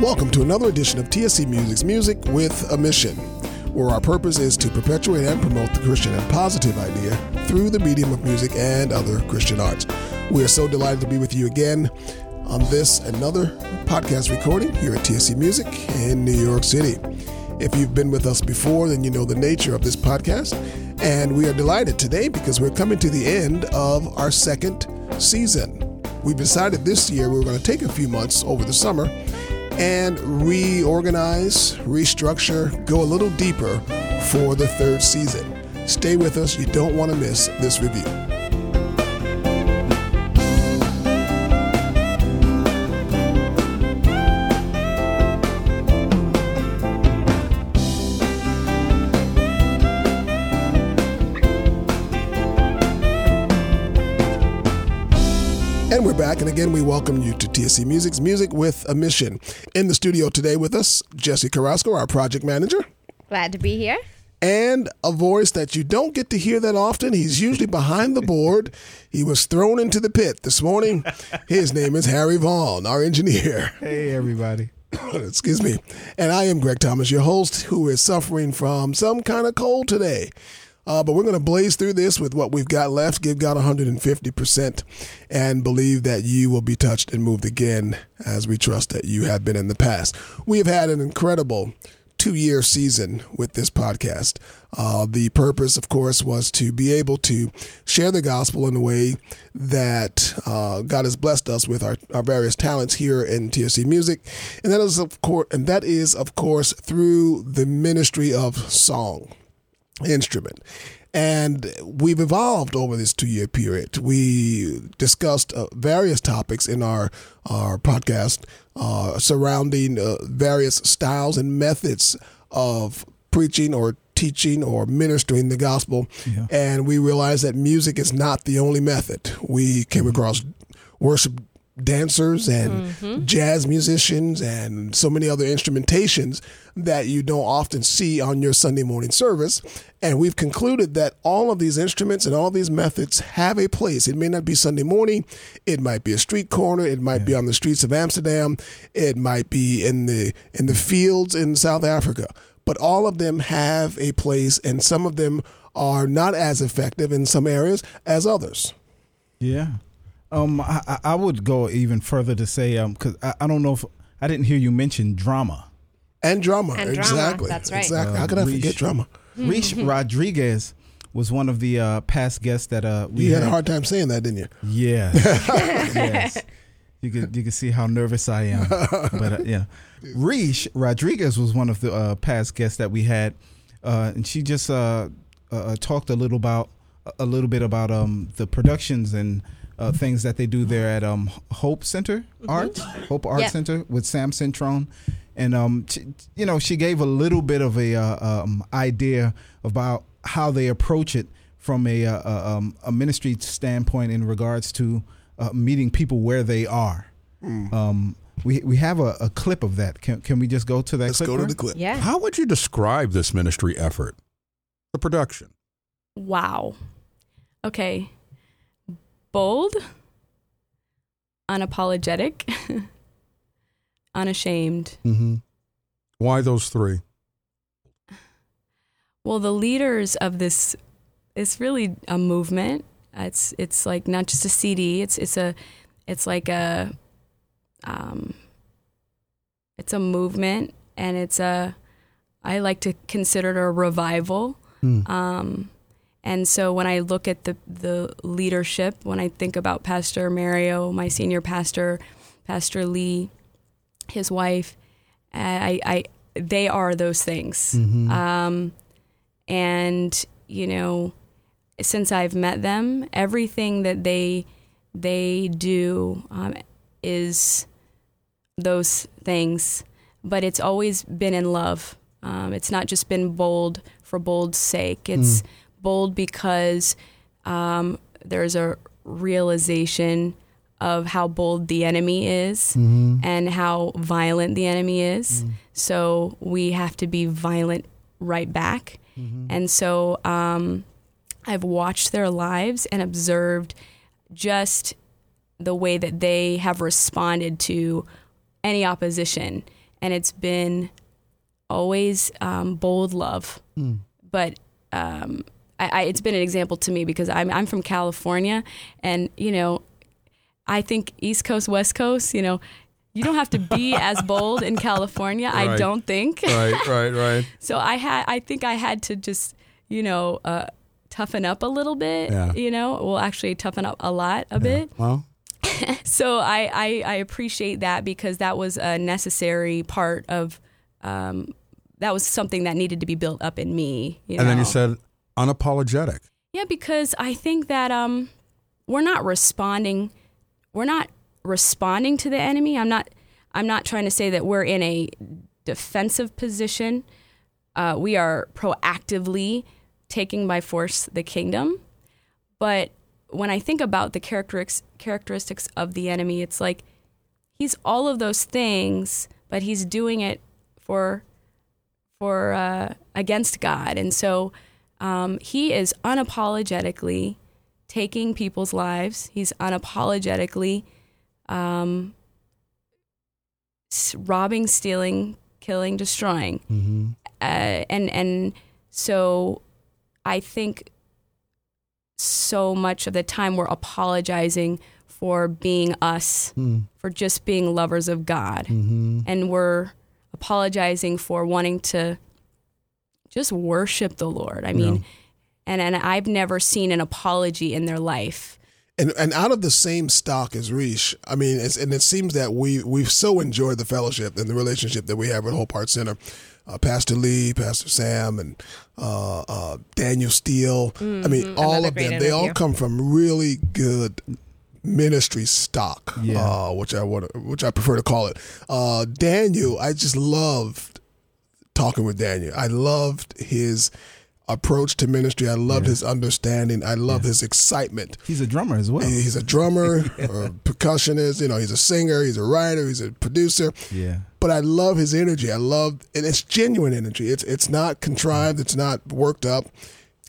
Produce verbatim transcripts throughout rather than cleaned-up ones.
Welcome to another edition of T S C Music's Music with a Mission, where our purpose is to perpetuate and promote the Christian and positive idea through the medium of music and other Christian arts. We are so delighted to be with you again on this another podcast recording here at T S C Music in New York City. If you've been with us before, then you know the nature of this podcast, and we are delighted today because we're coming to the end of our second season. We've decided this year we were going to take a few months over the summer and reorganize, restructure, go a little deeper for the third season. Stay with us. You don't want to miss this review. And we're back, and again, we welcome you to T S C Music's Music with a Mission. In the studio today with us, Jesse Carrasco, our project manager. Glad to be here. And a voice that you don't get to hear that often. He's usually behind the board. He was thrown into the pit this morning. His name is Harry Vaughn, our engineer. Hey, everybody. Excuse me. And I am Greg Thomas, your host, who is suffering from some kind of cold today. Uh, but we're going to blaze through this with what we've got left, give God one hundred fifty percent, and believe that you will be touched and moved again as we trust that you have been in the past. We have had an incredible two-year season with this podcast. Uh, the purpose, of course, was to be able to share the gospel in a way that uh, God has blessed us with our, our various talents here in T S C Music. And that is, of course, and that is, of course, through the ministry of song. Instrument. And we've evolved over this two-year period. We discussed uh, various topics in our, our podcast uh, surrounding uh, various styles and methods of preaching or teaching or ministering the gospel. Yeah. And we realized that music is not the only method. We came across worship dancers and mm-hmm. jazz musicians and so many other instrumentations that you don't often see on your Sunday morning service. And we've concluded that all of these instruments and all these methods have a place. It may not be Sunday morning. It might be a street corner. It might yeah. be on the streets of Amsterdam. It might be in the in the fields in South Africa. But all of them have a place, and some of them are not as effective in some areas as others. Yeah. Um, I, I would go even further to say, um, because I, I don't know if I didn't hear you mention drama and drama. And exactly. Drama. That's right. Exactly. Uh, How could I Rich, forget drama? Rich Rodriguez was one of the uh, past guests that uh, we you had, had a hard time saying that, didn't you? Yeah. Yes. You could you could see how nervous I am. But uh, yeah, Rich Rodriguez was one of the uh, past guests that we had, uh, and she just uh, uh, talked a little about a little bit about um the productions and. Uh, things that they do there at um, Hope Center Art, mm-hmm. Hope Art yeah. Center with Sam Cintron. And, um, she, you know, she gave a little bit of a uh, um, idea about how they approach it from a, uh, um, a ministry standpoint in regards to uh, meeting people where they are. Mm. Um, we we have a, a clip of that. Can, can we just go to that Let's clip? Let's go to the clip. Yeah. How would you describe this ministry effort? The production. Wow. Okay. Bold, unapologetic, unashamed. Mm-hmm. Why those three? Well, the leaders of this, it's really a movement. It's it's like not just a C D. It's it's a it's like a um it's a movement, and it's a I like to consider it a revival. Mm. Um. And so when I look at the, the leadership, when I think about Pastor Mario, my senior pastor, Pastor Lee, his wife, I, I they are those things. Mm-hmm. Um, and, you know, since I've met them, everything that they they do um, is those things. But it's always been in love. Um, it's not just been bold for bold's sake. It's... Mm. Bold because um, there's a realization of how bold the enemy is mm-hmm. and how violent the enemy is. Mm-hmm. So we have to be violent right back. Mm-hmm. And so um, I've watched their lives and observed just the way that they have responded to any opposition. and it's been always um, bold love. Mm. But um, I, I, it's been an example to me because I'm I'm from California, and you know, I think East Coast, West Coast, you know, you don't have to be as bold in California. Right. I don't think. Right, right, right. So I had, I think I had to just, you know, uh, toughen up a little bit. Yeah. You know, well, actually, toughen up a lot, a yeah. bit. Well. So I, I, I appreciate that because that was a necessary part of, um, that was something that needed to be built up in me. You know? And then you said unapologetic. Yeah, because I think that um, we're not responding. We're not responding to the enemy. I'm not. I'm not trying to say that we're in a defensive position. Uh, we are proactively taking by force the kingdom, but. When I think about the characteristics characteristics of the enemy, it's like he's all of those things, but he's doing it for for uh, against God. And so um, he is unapologetically taking people's lives. He's unapologetically um, robbing, stealing, killing, destroying. Mm-hmm. Uh, and and so I think. So much of the time we're apologizing for being us, mm. for just being lovers of God. Mm-hmm. And we're apologizing for wanting to just worship the Lord. I mean, yeah. and, and I've never seen an apology in their life. And and out of the same stock as Riche, I mean, it's, and it seems that we, we've so enjoyed the fellowship and the relationship that we have at Hope Art Center. Uh, Pastor Lee, Pastor Sam, and uh, uh, Daniel Steele. Mm-hmm. I mean, all Another of them. Interview. They all come from really good ministry stock, yeah. uh, which I want, which I prefer to call it. Uh, Daniel, I just loved talking with Daniel. I loved his approach to ministry. I loved yeah. his understanding. I loved yeah. his excitement. He's a drummer as well. He's a drummer, yeah. a percussionist. You know, he's a singer. He's a writer. He's a producer. Yeah. But I love his energy. I love, and it's genuine energy. It's it's not contrived. It's not worked up.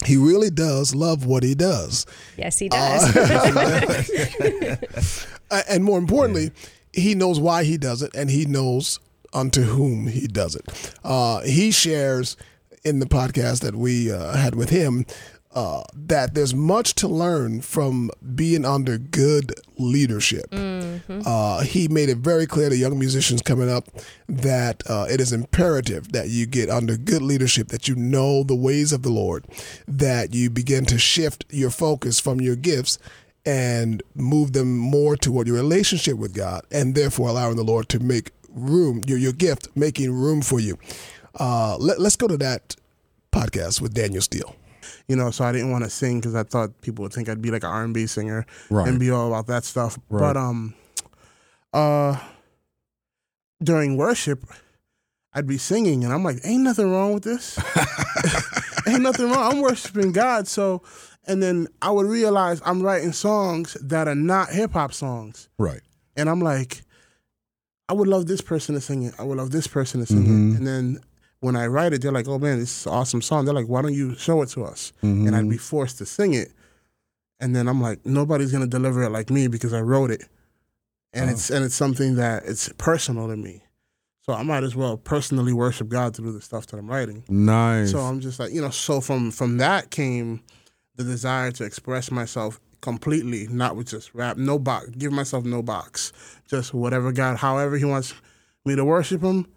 He really does love what he does. Yes, he does. Uh, and more importantly, yeah. he knows why he does it, and he knows unto whom he does it. Uh, he shares in the podcast that we uh, had with him uh, that there's much to learn from being under good leadership. Mm-hmm. Uh, he made it very clear to young musicians coming up that uh, it is imperative that you get under good leadership, that you know the ways of the Lord, that you begin to shift your focus from your gifts and move them more toward your relationship with God, and therefore allowing the Lord to make room, your, your gift, making room for you. Uh, let, let's go to that podcast with Daniel Steele. You know, so I didn't want to sing because I thought people would think I'd be like an R and B singer right. and be all about that stuff. Right. But um, uh, during worship, I'd be singing and I'm like, ain't nothing wrong with this. Ain't nothing wrong. I'm worshiping God. So, and then I would realize I'm writing songs that are not hip hop songs. Right. And I'm like, I would love this person to sing it. I would love this person to sing mm-hmm. it. And then when I write it, they're like, oh, man, this is an awesome song. They're like, why don't you show it to us? Mm-hmm. And I'd be forced to sing it. And then I'm like, nobody's going to deliver it like me because I wrote it. And oh. it's and it's something that it's personal to me. So I might as well personally worship God through the stuff that I'm writing. Nice. So I'm just like, you know, so from, from that came the desire to express myself completely, not with just rap, no box, give myself no box. Just whatever God, however he wants me to worship him,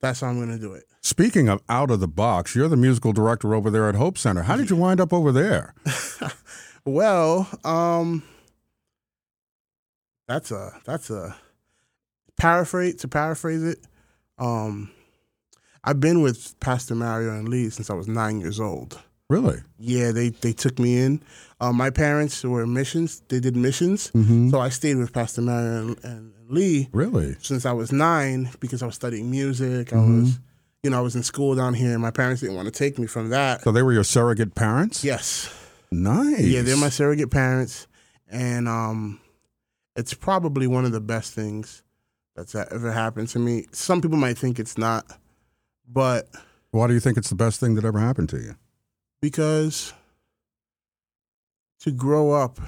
that's how I'm going to do it. Speaking of out of the box, you're the musical director over there at Hope Center. How did you wind up over there? Well, um, that's a that's a paraphrase to paraphrase it. Um, I've been with Pastor Mario and Lee since I was nine years old. Really? Yeah, they they took me in. Uh, my parents were missions; they did missions, mm-hmm. so I stayed with Pastor Mario and, and Lee. Really? Since I was nine, because I was studying music. Mm-hmm. I was. You know, I was in school down here, and my parents didn't want to take me from that. So they were your surrogate parents? Yes. Nice. Yeah, they're my surrogate parents, and um, it's probably one of the best things that's ever happened to me. Some people might think it's not, but... Why do you think it's the best thing that ever happened to you? Because to grow up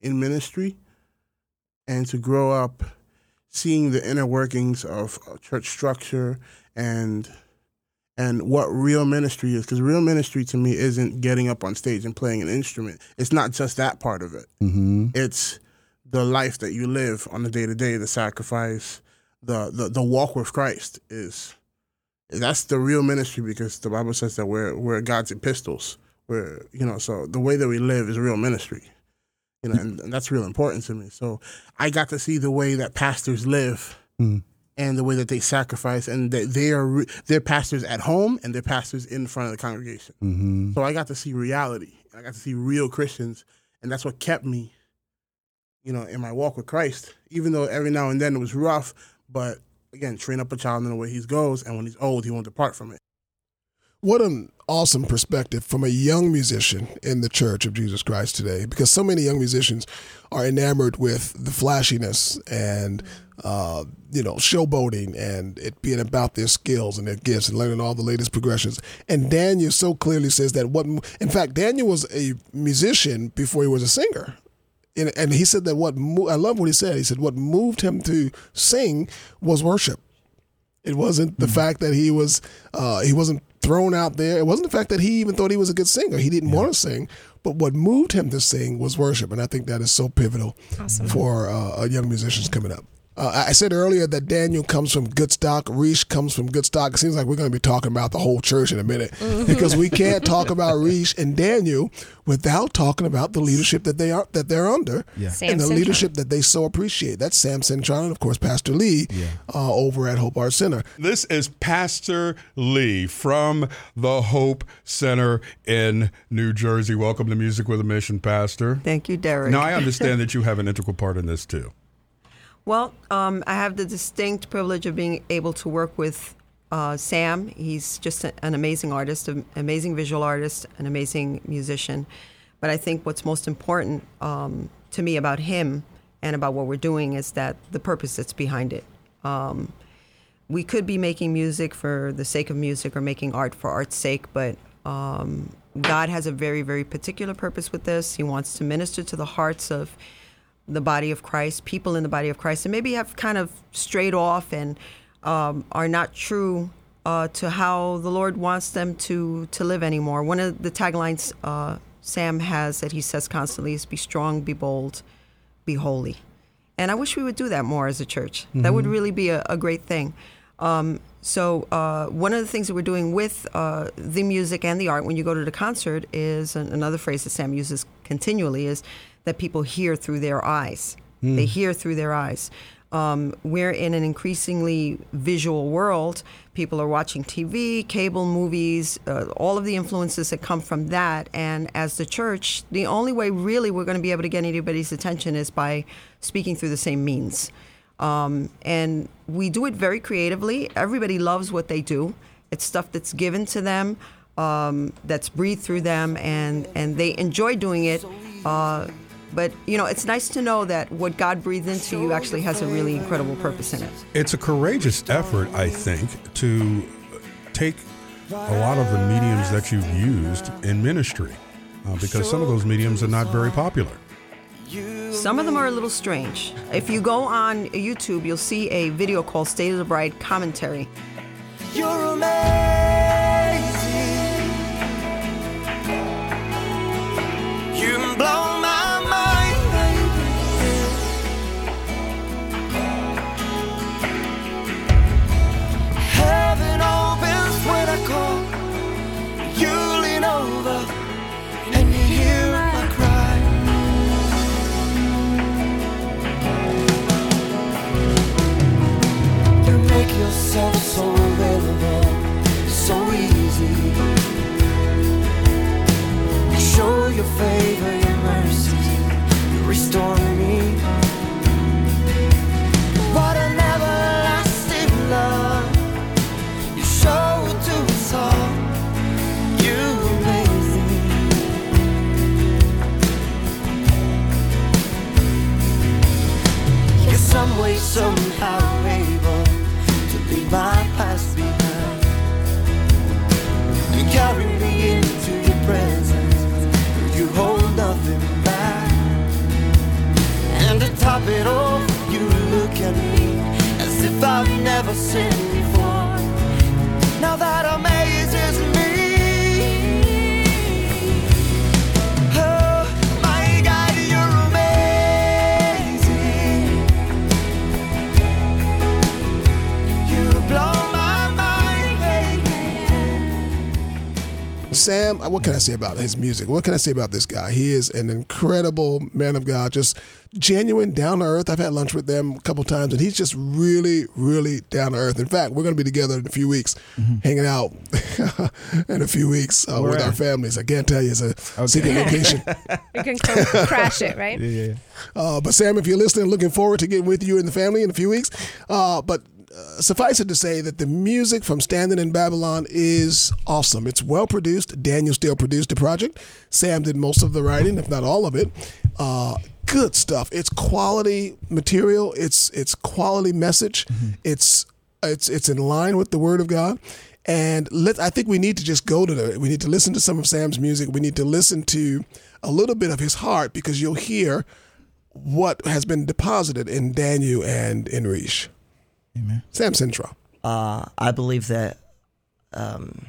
in ministry and to grow up seeing the inner workings of church structure and and what real ministry is. Because real ministry to me isn't getting up on stage and playing an instrument. It's not just that part of it. Mm-hmm. It's the life that you live on the day-to-day, the sacrifice, the, the, the walk with Christ is... That's the real ministry, because the Bible says that we're we're God's epistles. We're, you know, so the way that we live is real ministry, you know, and, and that's real important to me. So I got to see the way that pastors live mm. and the way that they sacrifice, and that they are they're pastors at home and they're pastors in front of the congregation. Mm-hmm. So I got to see reality. I got to see real Christians, and that's what kept me, you know, in my walk with Christ. Even though every now and then it was rough, but. Again, train up a child in the way he goes, and when he's old, he won't depart from it. What an awesome perspective from a young musician in the Church of Jesus Christ today, because so many young musicians are enamored with the flashiness and, uh, you know, showboating and it being about their skills and their gifts and learning all the latest progressions. And Daniel so clearly says that what, in fact, Daniel was a musician before he was a singer. And he said that what, I love what he said. He said what moved him to sing was worship. It wasn't the mm-hmm. fact that he was, uh, he wasn't thrown out there. It wasn't the fact that he even thought he was a good singer. He didn't yeah. want to sing, but what moved him to sing was worship. And I think that is so pivotal awesome. for uh, young musicians coming up. Uh, I said earlier that Daniel comes from good stock. Riche comes from good stock. It seems like we're going to be talking about the whole church in a minute because we can't talk about Riche and Daniel without talking about the leadership that they are that they're under yeah. and the Cintron. leadership that they so appreciate. That's Sam Cintron and, of course, Pastor Lee yeah. uh, over at Hope Art Center. This is Pastor Lee from the Hope Center in New Jersey. Welcome to Music with a Mission, Pastor. Thank you, Derek. Now, I understand that you have an integral part in this, too. Well, um, I have the distinct privilege of being able to work with uh, Sam. He's just a, an amazing artist, an amazing visual artist, an amazing musician. But I think what's most important um, to me about him and about what we're doing is that the purpose that's behind it. Um, we could be making music for the sake of music or making art for art's sake, but um, God has a very, very particular purpose with this. He wants to minister to the hearts of the body of Christ, people in the body of Christ, and maybe have kind of strayed off and um, are not true uh, to how the Lord wants them to to live anymore. One of the taglines uh, Sam has that he says constantly is, be strong, be bold, be holy. And I wish we would do that more as a church. Mm-hmm. That would really be a, a great thing. Um, so uh, one of the things that we're doing with uh, the music and the art when you go to the concert is, and another phrase that Sam uses continually is, that people hear through their eyes. Mm. They hear through their eyes. Um, we're in an increasingly visual world. People are watching T V, cable, movies, uh, all of the influences that come from that. And as the church, the only way really we're going to be able to get anybody's attention is by speaking through the same means. Um, and we do it very creatively. Everybody loves what they do. It's stuff that's given to them, um, that's breathed through them, and, and they enjoy doing it. Uh, But, you know, it's nice to know that what God breathed into you actually has a really incredible purpose in it. It's a courageous effort, I think, to take a lot of the mediums that you've used in ministry, uh, because some of those mediums are not very popular. Some of them are a little strange. If you go on YouTube, you'll see a video called State of the Bride Commentary. You're amazing. You blow. So relevant, so easy. Show your favor, your mercy, you restore me. What an everlasting love you show to us all. You amaze me. You're some way, somehow able. My past behind, you carry me into your presence, you hold nothing back, and to top it all, you look at me. never seen before. Now that amazes me. Oh, my God, you're amazing. You blow my mind, baby. Sam, what can I say about his music? What can I say about this guy? He is an incredible man of God, just genuine, down to earth. I've had lunch with them a couple times, and he's just really, really down to earth. In fact, we're going to be together in a few weeks, mm-hmm. hanging out in a few weeks uh, with at? our families. I can't tell you, it's a okay. secret location. We can crash it, right? Yeah, yeah. Uh, but Sam, if you're listening, looking forward to getting with you and the family in a few weeks. Uh, but uh, suffice it to say that the music from Standing in Babylon is awesome. It's well produced. Daniel Steele produced the project. Sam did most of the writing, if not all of it. Uh, Good stuff. It's quality material. It's it's quality message. Mm-hmm. It's it's it's in line with the Word of God. And let, I think we need to just go to the, we need to listen to some of Sam's music. We need to listen to a little bit of his heart, because you'll hear what has been deposited in Daniel and in Rish. Amen. Sam Cintron. Uh, I believe that um,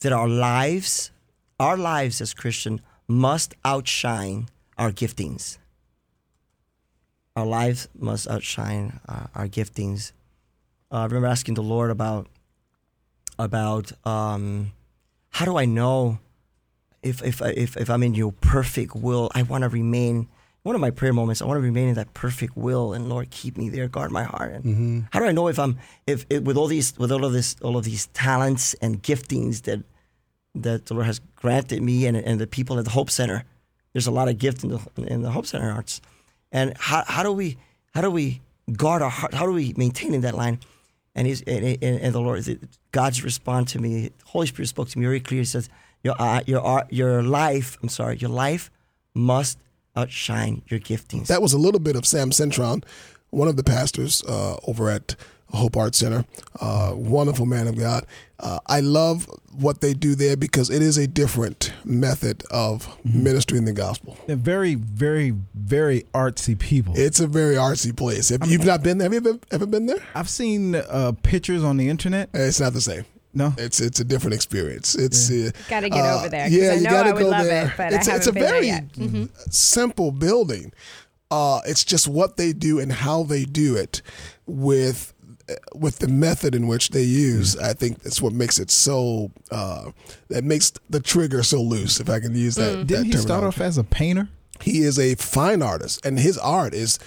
that our lives, our lives as Christian must outshine our giftings. Our lives must outshine uh, our giftings. Uh, I remember asking the Lord about about um, how do I know if if if if I'm in your perfect will? I want to remain. One of my prayer moments, I want to remain in that perfect will, and Lord, keep me there, guard my heart. And mm-hmm. how do I know if I'm if, if with all these with all of this all of these talents and giftings that that the Lord has granted me and and the people at the Hope Center? There's a lot of gift in the in the Hope Center arts, and how how do we how do we guard our heart? How do we maintain in that line? And he's and, and, and the Lord, God's response to me, the Holy Spirit spoke to me very clearly. He says, your uh, your uh, your life, I'm sorry, your life must outshine your giftings. That was a little bit of Sam Cintron, one of the pastors uh, over at Hope Art Center, uh, wonderful man of God. Uh, I love what they do there, because it is a different method of mm-hmm. ministering the gospel. They're very, very, very artsy people. It's a very artsy place. Have I mean, you've not been there? Have you ever, ever been there? I've seen uh, pictures on the internet. It's not the same. No, it's it's a different experience. It's yeah. uh, got to get over there. Uh, yeah, I know you gotta I would go love there. It, but it's, I haven't it's a been very there yet. Mm-hmm. simple building. Uh, it's just what they do and how they do it with. With the method in which they use, I think that's what makes it so. Uh, that makes the trigger so loose, if I can use that. Mm. that Didn't he start off as a painter? He is a fine artist, and his art is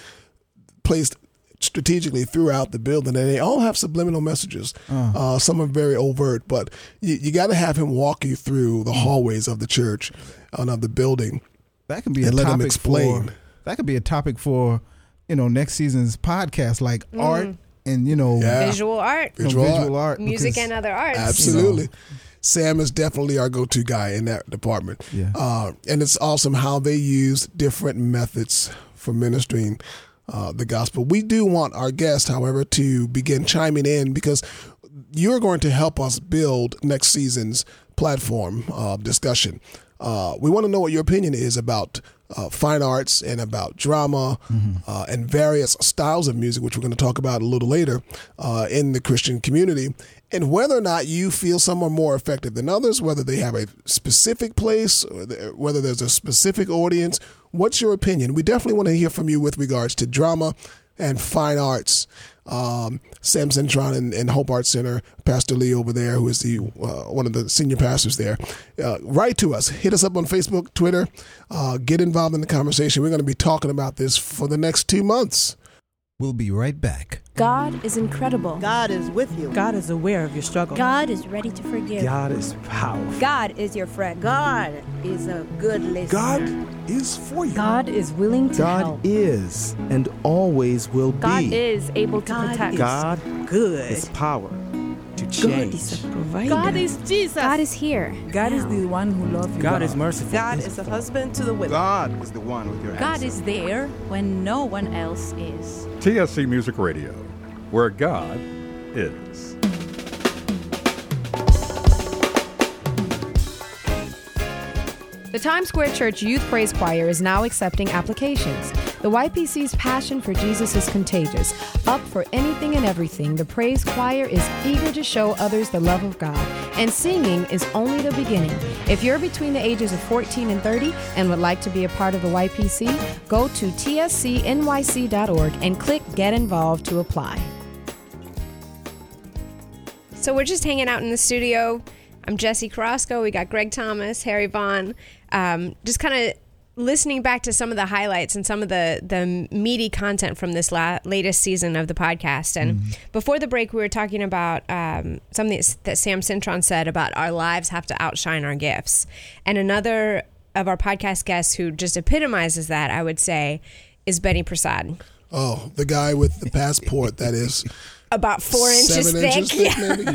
placed strategically throughout the building, and they all have subliminal messages. Uh. Uh, some are very overt, but you, you got to have him walk you through the hallways of the church and of the building. That can be and a let topic him explain. For, that could be a topic for you know next season's podcast, like mm. art. And, you know, yeah. visual art, visual, visual art, art music and other arts. Absolutely. You know. Sam is definitely our go-to guy in that department. Yeah. Uh, and it's awesome how they use different methods for ministering uh, the gospel. We do want our guests, however, to begin chiming in, because you're going to help us build next season's platform uh, discussion. Uh, we want to know what your opinion is about Uh, fine arts and about drama mm-hmm. uh, and various styles of music, which we're going to talk about a little later uh, in the Christian community, and whether or not you feel some are more effective than others, whether they have a specific place, or th- whether there's a specific audience. What's your opinion? We definitely want to hear from you with regards to drama and fine arts. Um, Sam Cintron and, and Hope Art Center, Pastor Lee over there, who is the uh, one of the senior pastors there. Uh, write to us. Hit us up on Facebook, Twitter. Uh, get involved in the conversation. We're going to be talking about this for the next two months. We'll be right back. God is incredible. God is with you. God is aware of your struggle. God is ready to forgive. God is powerful. God is your friend. God is a good listener. God is for you. God is willing to God help. God is and always will God be. God is able to God protect. Is God good. Is power to change. God is a provider. God is Jesus. God is here. God now. Is the one who loves you. God, God is merciful. God is a husband to the widow. God is the one with your hands. God answer. Is there when no one else is. T S C Music Radio, where God is. The Times Square Church Youth Praise Choir is now accepting applications. The Y P C's passion for Jesus is contagious. Up for anything and everything, the praise choir is eager to show others the love of God. And singing is only the beginning. If you're between the ages of fourteen and thirty and would like to be a part of the Y P C, go to T S C N Y C dot org and click Get Involved to apply. So we're just hanging out in the studio. I'm Jesse Carrasco. We got Greg Thomas, Harry Vaughn. Um, just kind of listening back to some of the highlights and some of the, the meaty content from this la- latest season of the podcast. And mm-hmm. before the break, we were talking about um, something that Sam Cintron said about our lives have to outshine our gifts. And another of our podcast guests who just epitomizes that, I would say, is Benny Prasad. Oh, the guy with the passport that is... about four inches Seven thick. Inches thick yeah.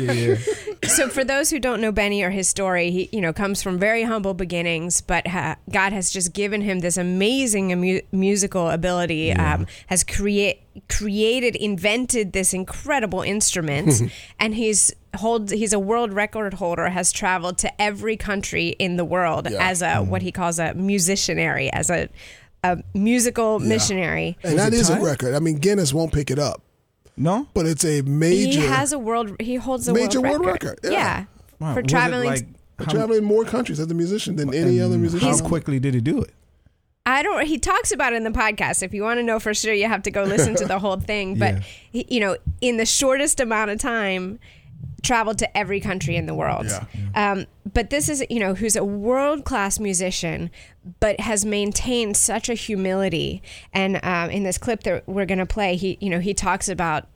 Yeah. So for those who don't know Benny or his story, he you know comes from very humble beginnings, but ha- God has just given him this amazing amu- musical ability, yeah. um, has create created, invented this incredible instrument, and he's holds he's a world record holder, has traveled to every country in the world yeah. as a mm. what he calls a musicianary, as a, a musical yeah. missionary. And that is a record. I mean, Guinness won't pick it up. No, but it's a major. He has a world. He holds a major world record. World record. Yeah, yeah. Wow. For traveling, like, for how, traveling more countries as a musician than any other musician. How quickly did he do it? I don't. He talks about it in the podcast. If you want to know for sure, you have to go listen to the whole thing. But yeah. he, you know, in the shortest amount of time, traveled to every country in the world. Yeah. Yeah. Um, but this is you know who's a world class musician, but has maintained such a humility. And um, in this clip that we're going to play, he you know he talks about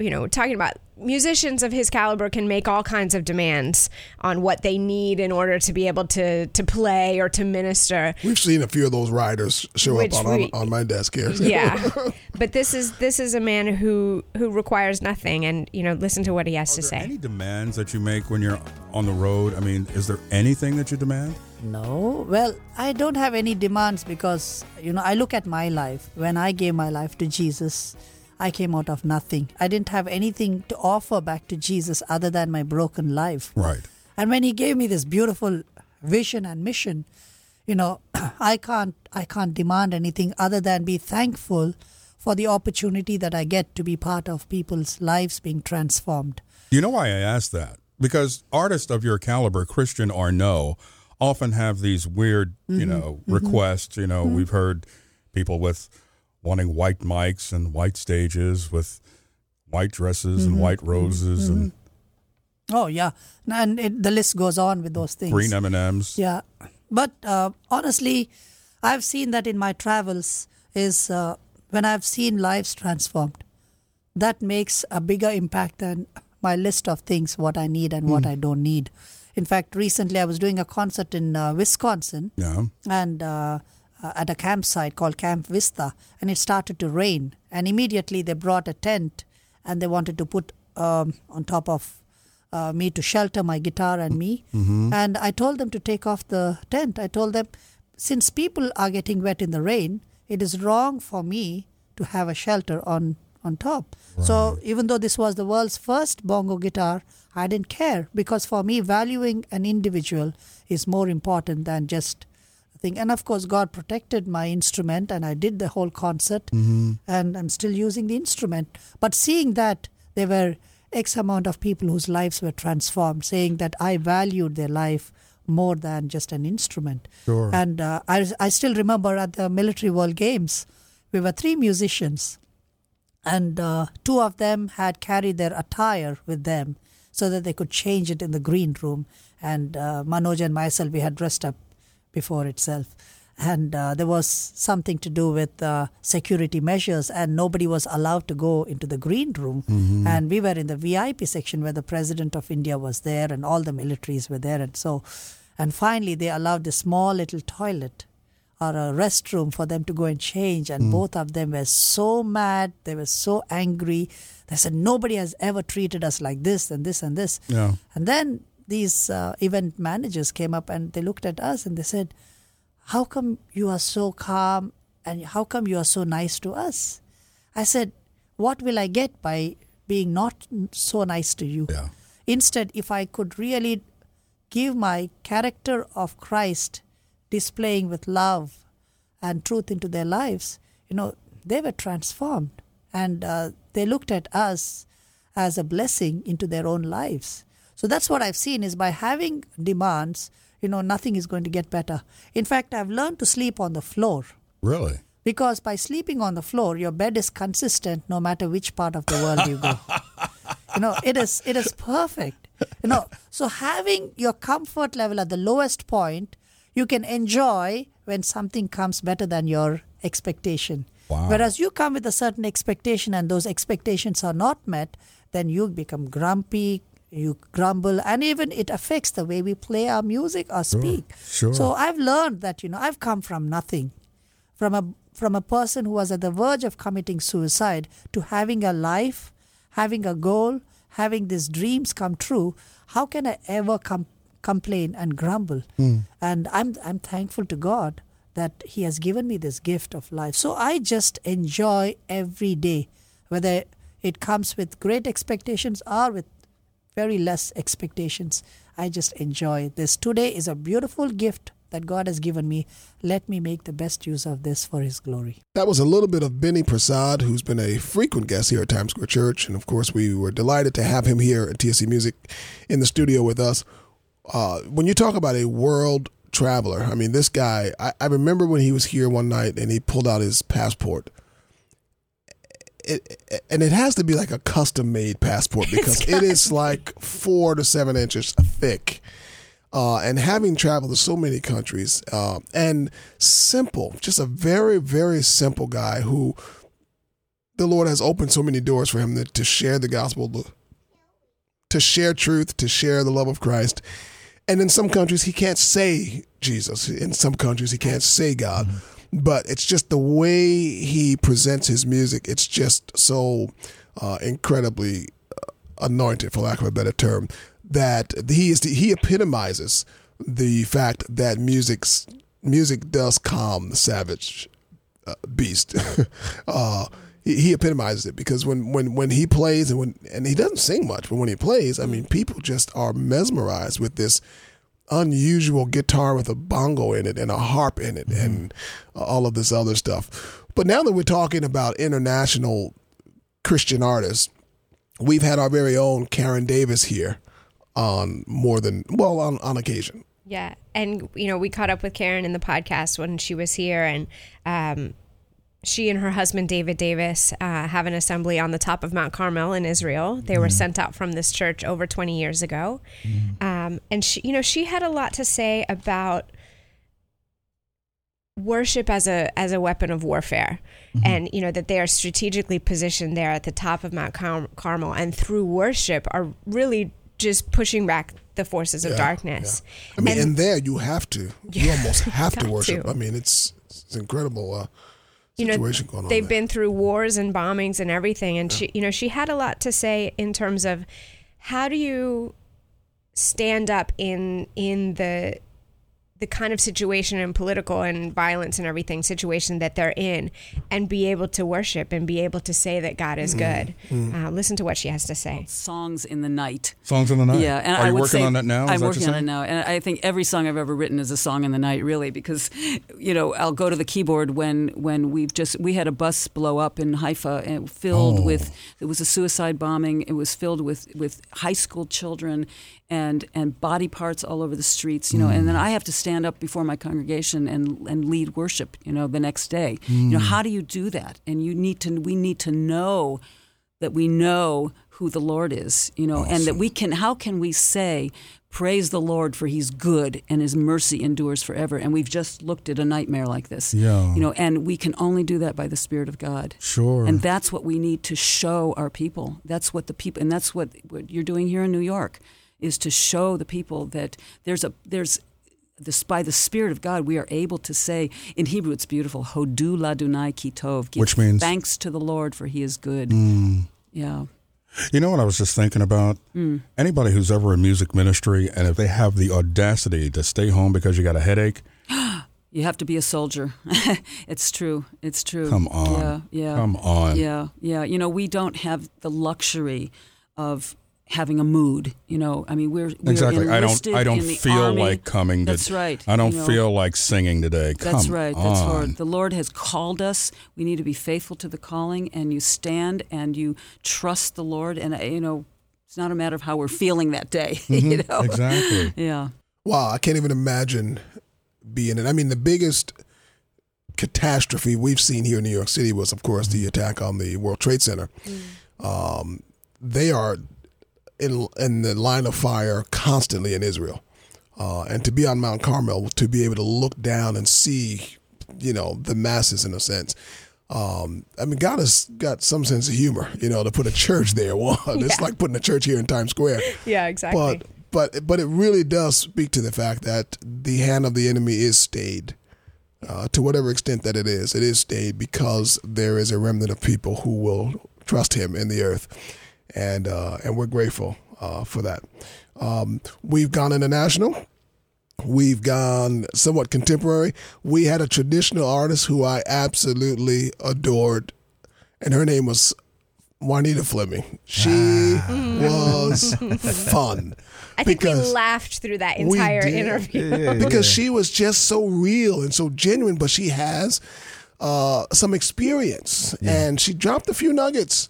you know talking about musicians of his caliber can make all kinds of demands on what they need in order to be able to to play or to minister. We've seen a few of those riders show Which up on, we, on my desk here. Yeah, but this is this is a man who who requires nothing, and you know, listen to what he has Are to there say. Any demands that you make when you're on the road? I mean, is there anything that you demand? No. Well, I don't have any demands because you know I look at my life. When I gave my life to Jesus, I came out of nothing. I didn't have anything to offer back to Jesus other than my broken life. Right. And when he gave me this beautiful vision and mission, you know, I can't I can't demand anything other than be thankful for the opportunity that I get to be part of people's lives being transformed. You know why I asked that? Because artists of your caliber, Christian or no, often have these weird, mm-hmm. you know, mm-hmm. requests. You know, mm-hmm. we've heard people with... wanting white mics and white stages with white dresses mm-hmm. and white roses mm-hmm. and oh yeah, and it, the list goes on with those things. Green M and M's. Yeah, but uh, honestly, I've seen that in my travels is uh, when I've seen lives transformed, that makes a bigger impact than my list of things what I need and mm. what I don't need. In fact, recently I was doing a concert in uh, Wisconsin. Yeah, and. Uh, Uh, at a campsite called Camp Vista, and it started to rain, and immediately they brought a tent and they wanted to put um, on top of uh, me to shelter my guitar and me mm-hmm. and I told them to take off the tent. I told them, since people are getting wet in the rain, it is wrong for me to have a shelter on, on top. Right. So even though this was the world's first bongo guitar, I didn't care, because for me valuing an individual is more important than just thing. And of course, God protected my instrument, and I did the whole concert mm-hmm. and I'm still using the instrument. But seeing that there were X amount of people whose lives were transformed, saying that I valued their life more than just an instrument. Sure. And uh, I, I still remember at the Military World Games, we were three musicians, and uh, two of them had carried their attire with them so that they could change it in the green room. And uh, Manoj and myself, we had dressed up before itself, and uh, there was something to do with uh, security measures, and nobody was allowed to go into the green room mm-hmm. and we were in the V I P section where the President of India was there and all the militaries were there, and so and finally they allowed this small little toilet or a restroom for them to go and change, and mm. both of them were so mad, they were so angry, they said nobody has ever treated us like this and this and this yeah. and then these uh, event managers came up and they looked at us and they said, how come you are so calm and how come you are so nice to us? I said, what will I get by being not so nice to you? Yeah. Instead, if I could really give my character of Christ, displaying with love and truth into their lives, you know, they were transformed. And uh, they looked at us as a blessing into their own lives. So that's what I've seen, is by having demands, you know, nothing is going to get better. In fact, I've learned to sleep on the floor. Really? Because by sleeping on the floor, your bed is consistent no matter which part of the world you go. You know, it is it is perfect. You know, so having your comfort level at the lowest point, you can enjoy when something comes better than your expectation. Wow. Whereas you come with a certain expectation and those expectations are not met, then you become grumpy, you grumble, and even it affects the way we play our music or speak. Sure, sure. So I've learned that, you know, I've come from nothing, from a from a person who was at the verge of committing suicide to having a life, having a goal, having these dreams come true. How can I ever com- complain and grumble? Mm. And I'm I'm thankful to God that He has given me this gift of life. So I just enjoy every day, whether it comes with great expectations or with very less expectations. I just enjoy this. Today is a beautiful gift that God has given me. Let me make the best use of this for His glory. That was a little bit of Benny Prasad, who's been a frequent guest here at Times Square Church. And of course, we were delighted to have him here at T S C Music in the studio with us. Uh, when you talk about a world traveler, I mean, this guy, I, I remember when he was here one night and he pulled out his passport. It, it, and it has to be like a custom-made passport because it is like four to seven inches thick. Uh, and having traveled to so many countries, uh, and simple, just a very, very simple guy who the Lord has opened so many doors for him that, to share the gospel, to, to share truth, to share the love of Christ. And in some countries, he can't say Jesus. In some countries, he can't say God. Mm-hmm. But it's just the way he presents his music. It's just so uh, incredibly anointed, for lack of a better term, that he is the, he epitomizes the fact that music's, music does calm the savage uh, beast. uh, he, he epitomizes it because when, when, when he plays and when and he doesn't sing much, but when he plays, I mean, people just are mesmerized with this unusual guitar with a bongo in it and a harp in it, mm-hmm. and uh, all of this other stuff. But now that we're talking about international Christian artists, we've had our very own Karen Davis here. On more than, well, on, on occasion. Yeah. And, you know, we caught up with Karen in the podcast when she was here, and um, she and her husband, David Davis, uh, have an assembly on the top of Mount Carmel in Israel. They mm-hmm. were sent out from this church over twenty years ago. Mm-hmm. Um, and, she, you know, she had a lot to say about worship as a as a weapon of warfare, mm-hmm. and you know that they are strategically positioned there at the top of Mount Car- Carmel, and through worship are really just pushing back the forces of yeah, darkness. Yeah. I mean, and, and there you have to, yeah, you almost have to worship. To. I mean, it's it's an incredible uh, situation you know, going on. They've there. been through wars and bombings and everything, and yeah. she, you know, she had a lot to say in terms of how do you stand up in in the the kind of situation and political and violence and everything situation that they're in, and be able to worship and be able to say that God is good. Mm-hmm. Uh, listen to what she has to say. Songs in the Night. Songs in the Night. Yeah, and Are I you would working say, on that now? Is I'm that working on it now. And I think every song I've ever written is a song in the night, really, because, you know, I'll go to the keyboard when, when we've just, we had a bus blow up in Haifa and filled oh. with, it was a suicide bombing. It was filled with, with high school children and, and body parts all over the streets, you know, mm. and then I have to stand Stand up before my congregation and and lead worship, you know, the next day. Mm. You know, how do you do that? And you need to, we need to know that we know who the Lord is, you know, awesome. And that we can, how can we say, praise the Lord for He's good and His mercy endures forever. And we've just looked at a nightmare like this, yeah. you know, and we can only do that by the Spirit of God. Sure. And that's what we need to show our people. That's what the people, and that's what, what you're doing here in New York, is to show the people that there's a, there's, This, by the Spirit of God, we are able to say, in Hebrew it's beautiful, Hodu Ladunai Ki Tov, give which means thanks to the Lord for He is good. Mm. Yeah. You know what I was just thinking about? Mm. Anybody who's ever in music ministry, and if they have the audacity to stay home because you got a headache. You have to be a soldier. It's true. It's true. Come on. Yeah, yeah. Come on. Yeah, yeah. You know, we don't have the luxury of having a mood, you know. I mean, we're, we're exactly. I don't. I don't feel army. like coming. To, that's right. I don't you know, feel like singing today. Come that's right. On. That's right. The Lord has called us. We need to be faithful to the calling, and you stand and you trust the Lord. And you know, it's not a matter of how we're feeling that day. Mm-hmm. You know, exactly. Yeah. Wow, I can't even imagine being it. I mean, the biggest catastrophe we've seen here in New York City was, of course, the attack on the World Trade Center. Mm. Um, they are. In, in the line of fire constantly in Israel. Uh, and to be on Mount Carmel, to be able to look down and see, you know, the masses in a sense. Um, I mean, God has got some sense of humor, you know, to put a church there. Well, it's yeah. like putting a church here in Times Square. Yeah, exactly. But, but, but it really does speak to the fact that the hand of the enemy is stayed. Uh, to whatever extent that it is, it is stayed because there is a remnant of people who will trust him in the earth. And uh, and we're grateful uh, for that. Um, we've gone international. We've gone somewhat contemporary. We had a traditional artist who I absolutely adored, and her name was Juanita Fleming. She was fun. I think we laughed through that entire interview. Yeah, because yeah. she was just so real and so genuine, but she has uh, some experience. Yeah. And she dropped a few nuggets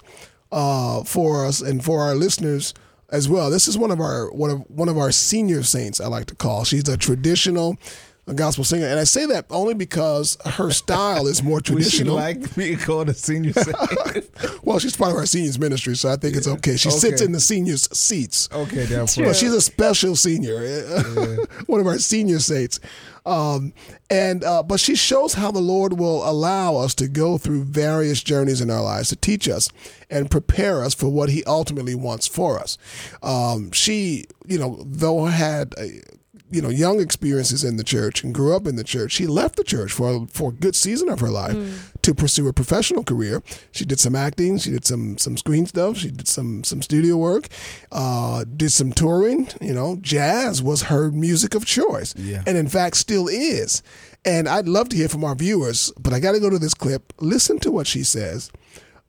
Uh, for us and for our listeners as well. This is one of our one of one of our senior saints, I like to call. She's a traditional gospel singer, and I say that only because her style is more traditional. Would she like me called a senior saint? Well, she's part of our seniors ministry, so I think yeah. it's okay. She okay. sits in the seniors' seats. Okay, that's right. But she's a special senior, yeah. one of our senior saints. Um, and uh, but she shows how the Lord will allow us to go through various journeys in our lives to teach us and prepare us for what He ultimately wants for us. Um, she, you know, though had a, you know young experiences in the church and grew up in the church, she left the church for for a good season of her life mm. to pursue a professional career. She did some acting, she did some some screen stuff, she did some some studio work, uh, did some touring. You know, jazz was her music of choice, yeah. and in fact still is. And I'd love to hear from our viewers, but I got to go to this clip. Listen to what she says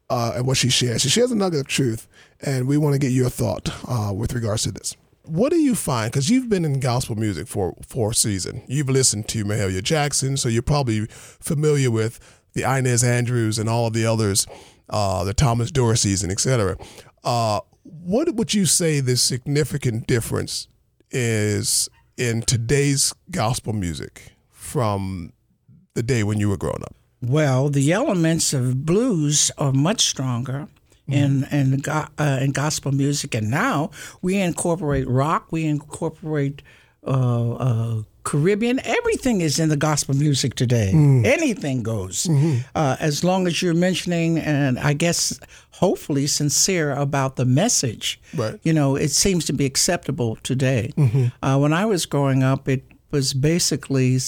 uh, and what she shares. She shares a nugget of truth, and we want to get your thought uh, with regards to this. What do you find? Because you've been in gospel music for, for a season. You've listened to Mahalia Jackson, so you're probably familiar with the Inez Andrews and all of the others, uh, the Thomas Dorseys and et cetera. Uh, what would you say the significant difference is in today's gospel music from the day when you were growing up? Well, the elements of blues are much stronger in in, uh, in gospel music, and now we incorporate rock, we incorporate uh, uh, Caribbean. Everything is in the gospel music today. Mm. Anything goes, mm-hmm. uh, as long as you're mentioning, and I guess hopefully sincere about the message. Right. You know, it seems to be acceptable today. Mm-hmm. Uh, when I was growing up, it was basically,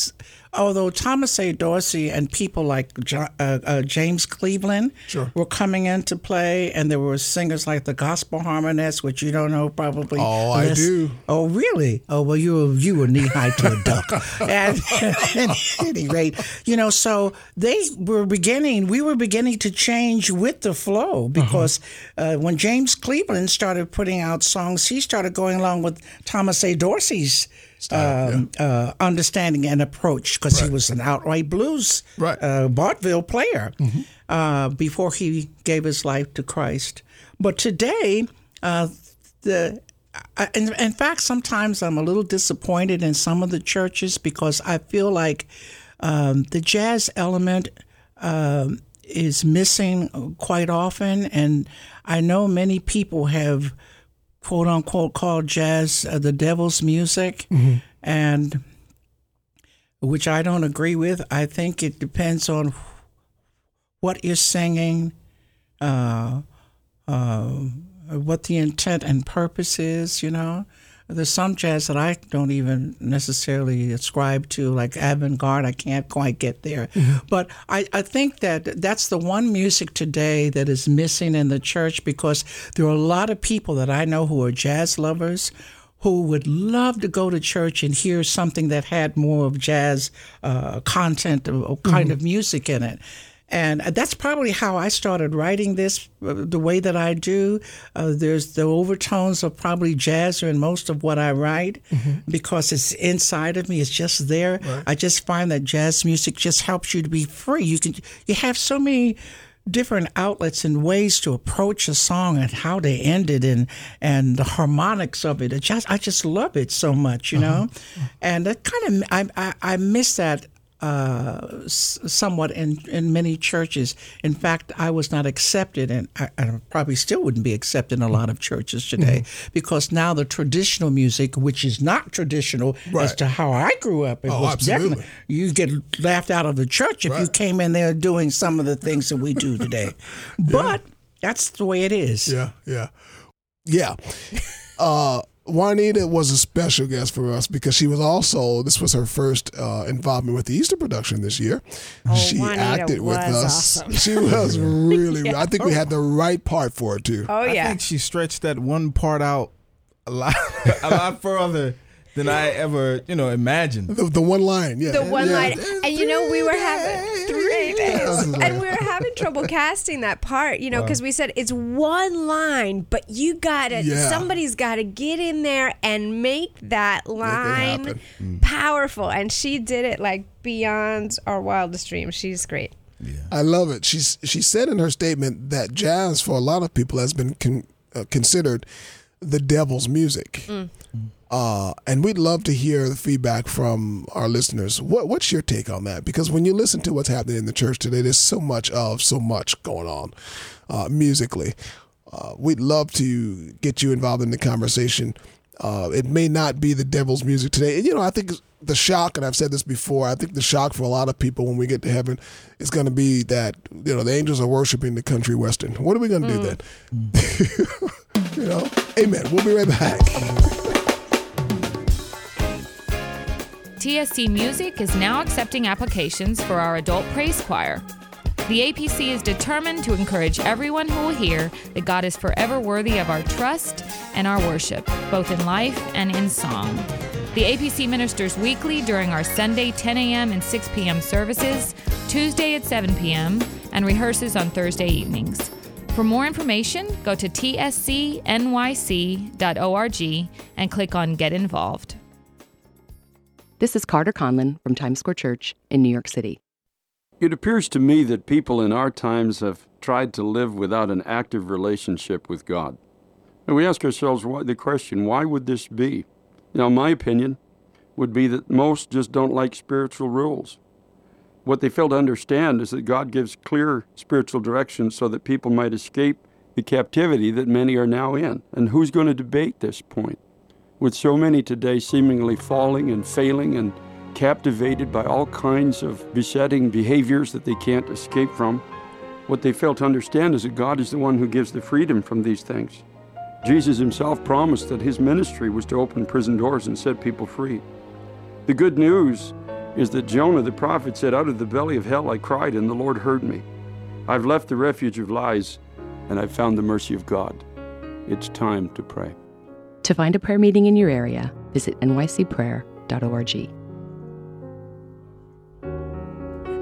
although Thomas A. Dorsey and people like John, uh, uh, James Cleveland sure. were coming into play, and there were singers like the Gospel Harmonists, which you don't know probably. Oh, unless, I do. Oh, really? Oh, well, you were, you were knee-high to a duck. At, at any rate, you know, so they were beginning, we were beginning to change with the flow, because uh-huh. uh, when James Cleveland started putting out songs, he started going along with Thomas A. Dorsey's Style, um, yeah. uh, understanding and approach, because right. he was an outright blues right. uh, vaudeville player mm-hmm. uh, before he gave his life to Christ. But today, uh, the I, in, in fact, sometimes I'm a little disappointed in some of the churches, because I feel like um, the jazz element uh, is missing quite often, and I know many people have quote unquote called jazz uh, the devil's music, mm-hmm. and which I don't agree with. I think it depends on what you're singing, uh, uh, what the intent and purpose is, you know. There's some jazz that I don't even necessarily ascribe to, like avant-garde. I can't quite get there. Mm-hmm. But I, I think that that's the one music today that is missing in the church, because there are a lot of people that I know who are jazz lovers who would love to go to church and hear something that had more of jazz uh, content or kind mm-hmm. of music in it. And that's probably how I started writing this the way that I do. Uh, there's the overtones of probably jazz are in most of what I write mm-hmm. because it's inside of me. It's just there. Right. I just find that jazz music just helps you to be free. You can you have so many different outlets and ways to approach a song and how they ended and and the harmonics of it. It just, I just love it so much, you know. Uh-huh. And that kind of I I, I miss that. Uh, somewhat in, in many churches. In fact, I was not accepted, and I, I probably still wouldn't be accepted in a lot of churches today mm-hmm. because now the traditional music, which is not traditional right. as to how I grew up, it oh, was definitely, you get laughed out of the church if right. you came in there doing some of the things that we do today. yeah. But that's the way it is. Yeah, yeah. Yeah. Uh Juanita was a special guest for us because she was also, this was her first uh, involvement with the Easter production this year. Oh, she Juanita acted with us. Awesome. She was really, yeah. I think we had the right part for it too. Oh, yeah. I think she stretched that one part out a lot, a lot further than I ever, you know, imagined. The, the one line, yeah. The one yeah. line. And you know, we were having three days. And we were having trouble casting that part, you know, because wow. we said it's one line, but you gotta, yeah. somebody's gotta get in there and make that line make mm. powerful. And she did it like beyond our wildest dreams. She's great. Yeah. I love it. She's, she said in her statement that jazz for a lot of people has been con, uh, considered the devil's music. Mm. Uh, and we'd love to hear the feedback from our listeners. What, what's your take on that? Because when you listen to what's happening in the church today, there's so much of so much going on uh, musically. Uh, we'd love to get you involved in the conversation. Uh, it may not be the devil's music today. And, you know, I think the shock, and I've said this before, I think the shock for a lot of people when we get to heaven is going to be that, you know, the angels are worshiping the country western. What are we going to mm. do then? You know, amen. We'll be right back. T S C Music is now accepting applications for our adult praise choir. The A P C is determined to encourage everyone who will hear that God is forever worthy of our trust and our worship, both in life and in song. The A P C ministers weekly during our Sunday ten a.m. and six p.m. services, Tuesday at seven p.m., and rehearses on Thursday evenings. For more information, go to t s c n y c dot org and click on Get Involved. This is Carter Conlon from Times Square Church in New York City. It appears to me that people in our times have tried to live without an active relationship with God. And we ask ourselves why, the question, why would this be? Now, my opinion would be that most just don't like spiritual rules. What they fail to understand is that God gives clear spiritual direction so that people might escape the captivity that many are now in. And who's going to debate this point? With so many today seemingly falling and failing and captivated by all kinds of besetting behaviors that they can't escape from, what they fail to understand is that God is the one who gives the freedom from these things. Jesus himself promised that his ministry was to open prison doors and set people free. The good news is that Jonah the prophet said, "Out of the belly of hell I cried, and the Lord heard me. I've left the refuge of lies, and I've found the mercy of God." It's time to pray. To find a prayer meeting in your area, visit n y c prayer dot org.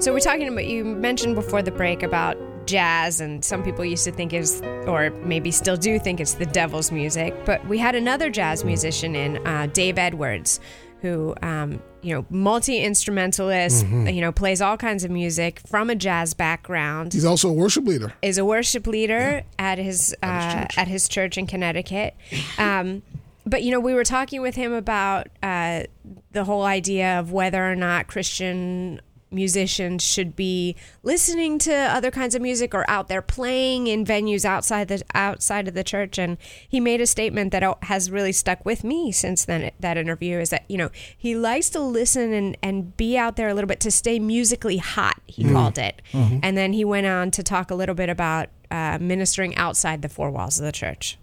So we're talking about, you mentioned before the break about jazz, and some people used to think is, or maybe still do think it's the devil's music, but we had another jazz musician in, uh, Dave Edwards, who, um, you know, multi-instrumentalist, mm-hmm. you know, plays all kinds of music from a jazz background. He's also a worship leader. Is a worship leader yeah. at his, uh, at his church. at his church in Connecticut. Um, but, you know, we were talking with him about uh, the whole idea of whether or not Christian musicians should be listening to other kinds of music or out there playing in venues outside the outside of the church. And he made a statement that has really stuck with me since then, that interview, is that, you know, he likes to listen and, and be out there a little bit to stay musically hot, he mm. called it. Mm-hmm. And then he went on to talk a little bit about uh, ministering outside the four walls of the church.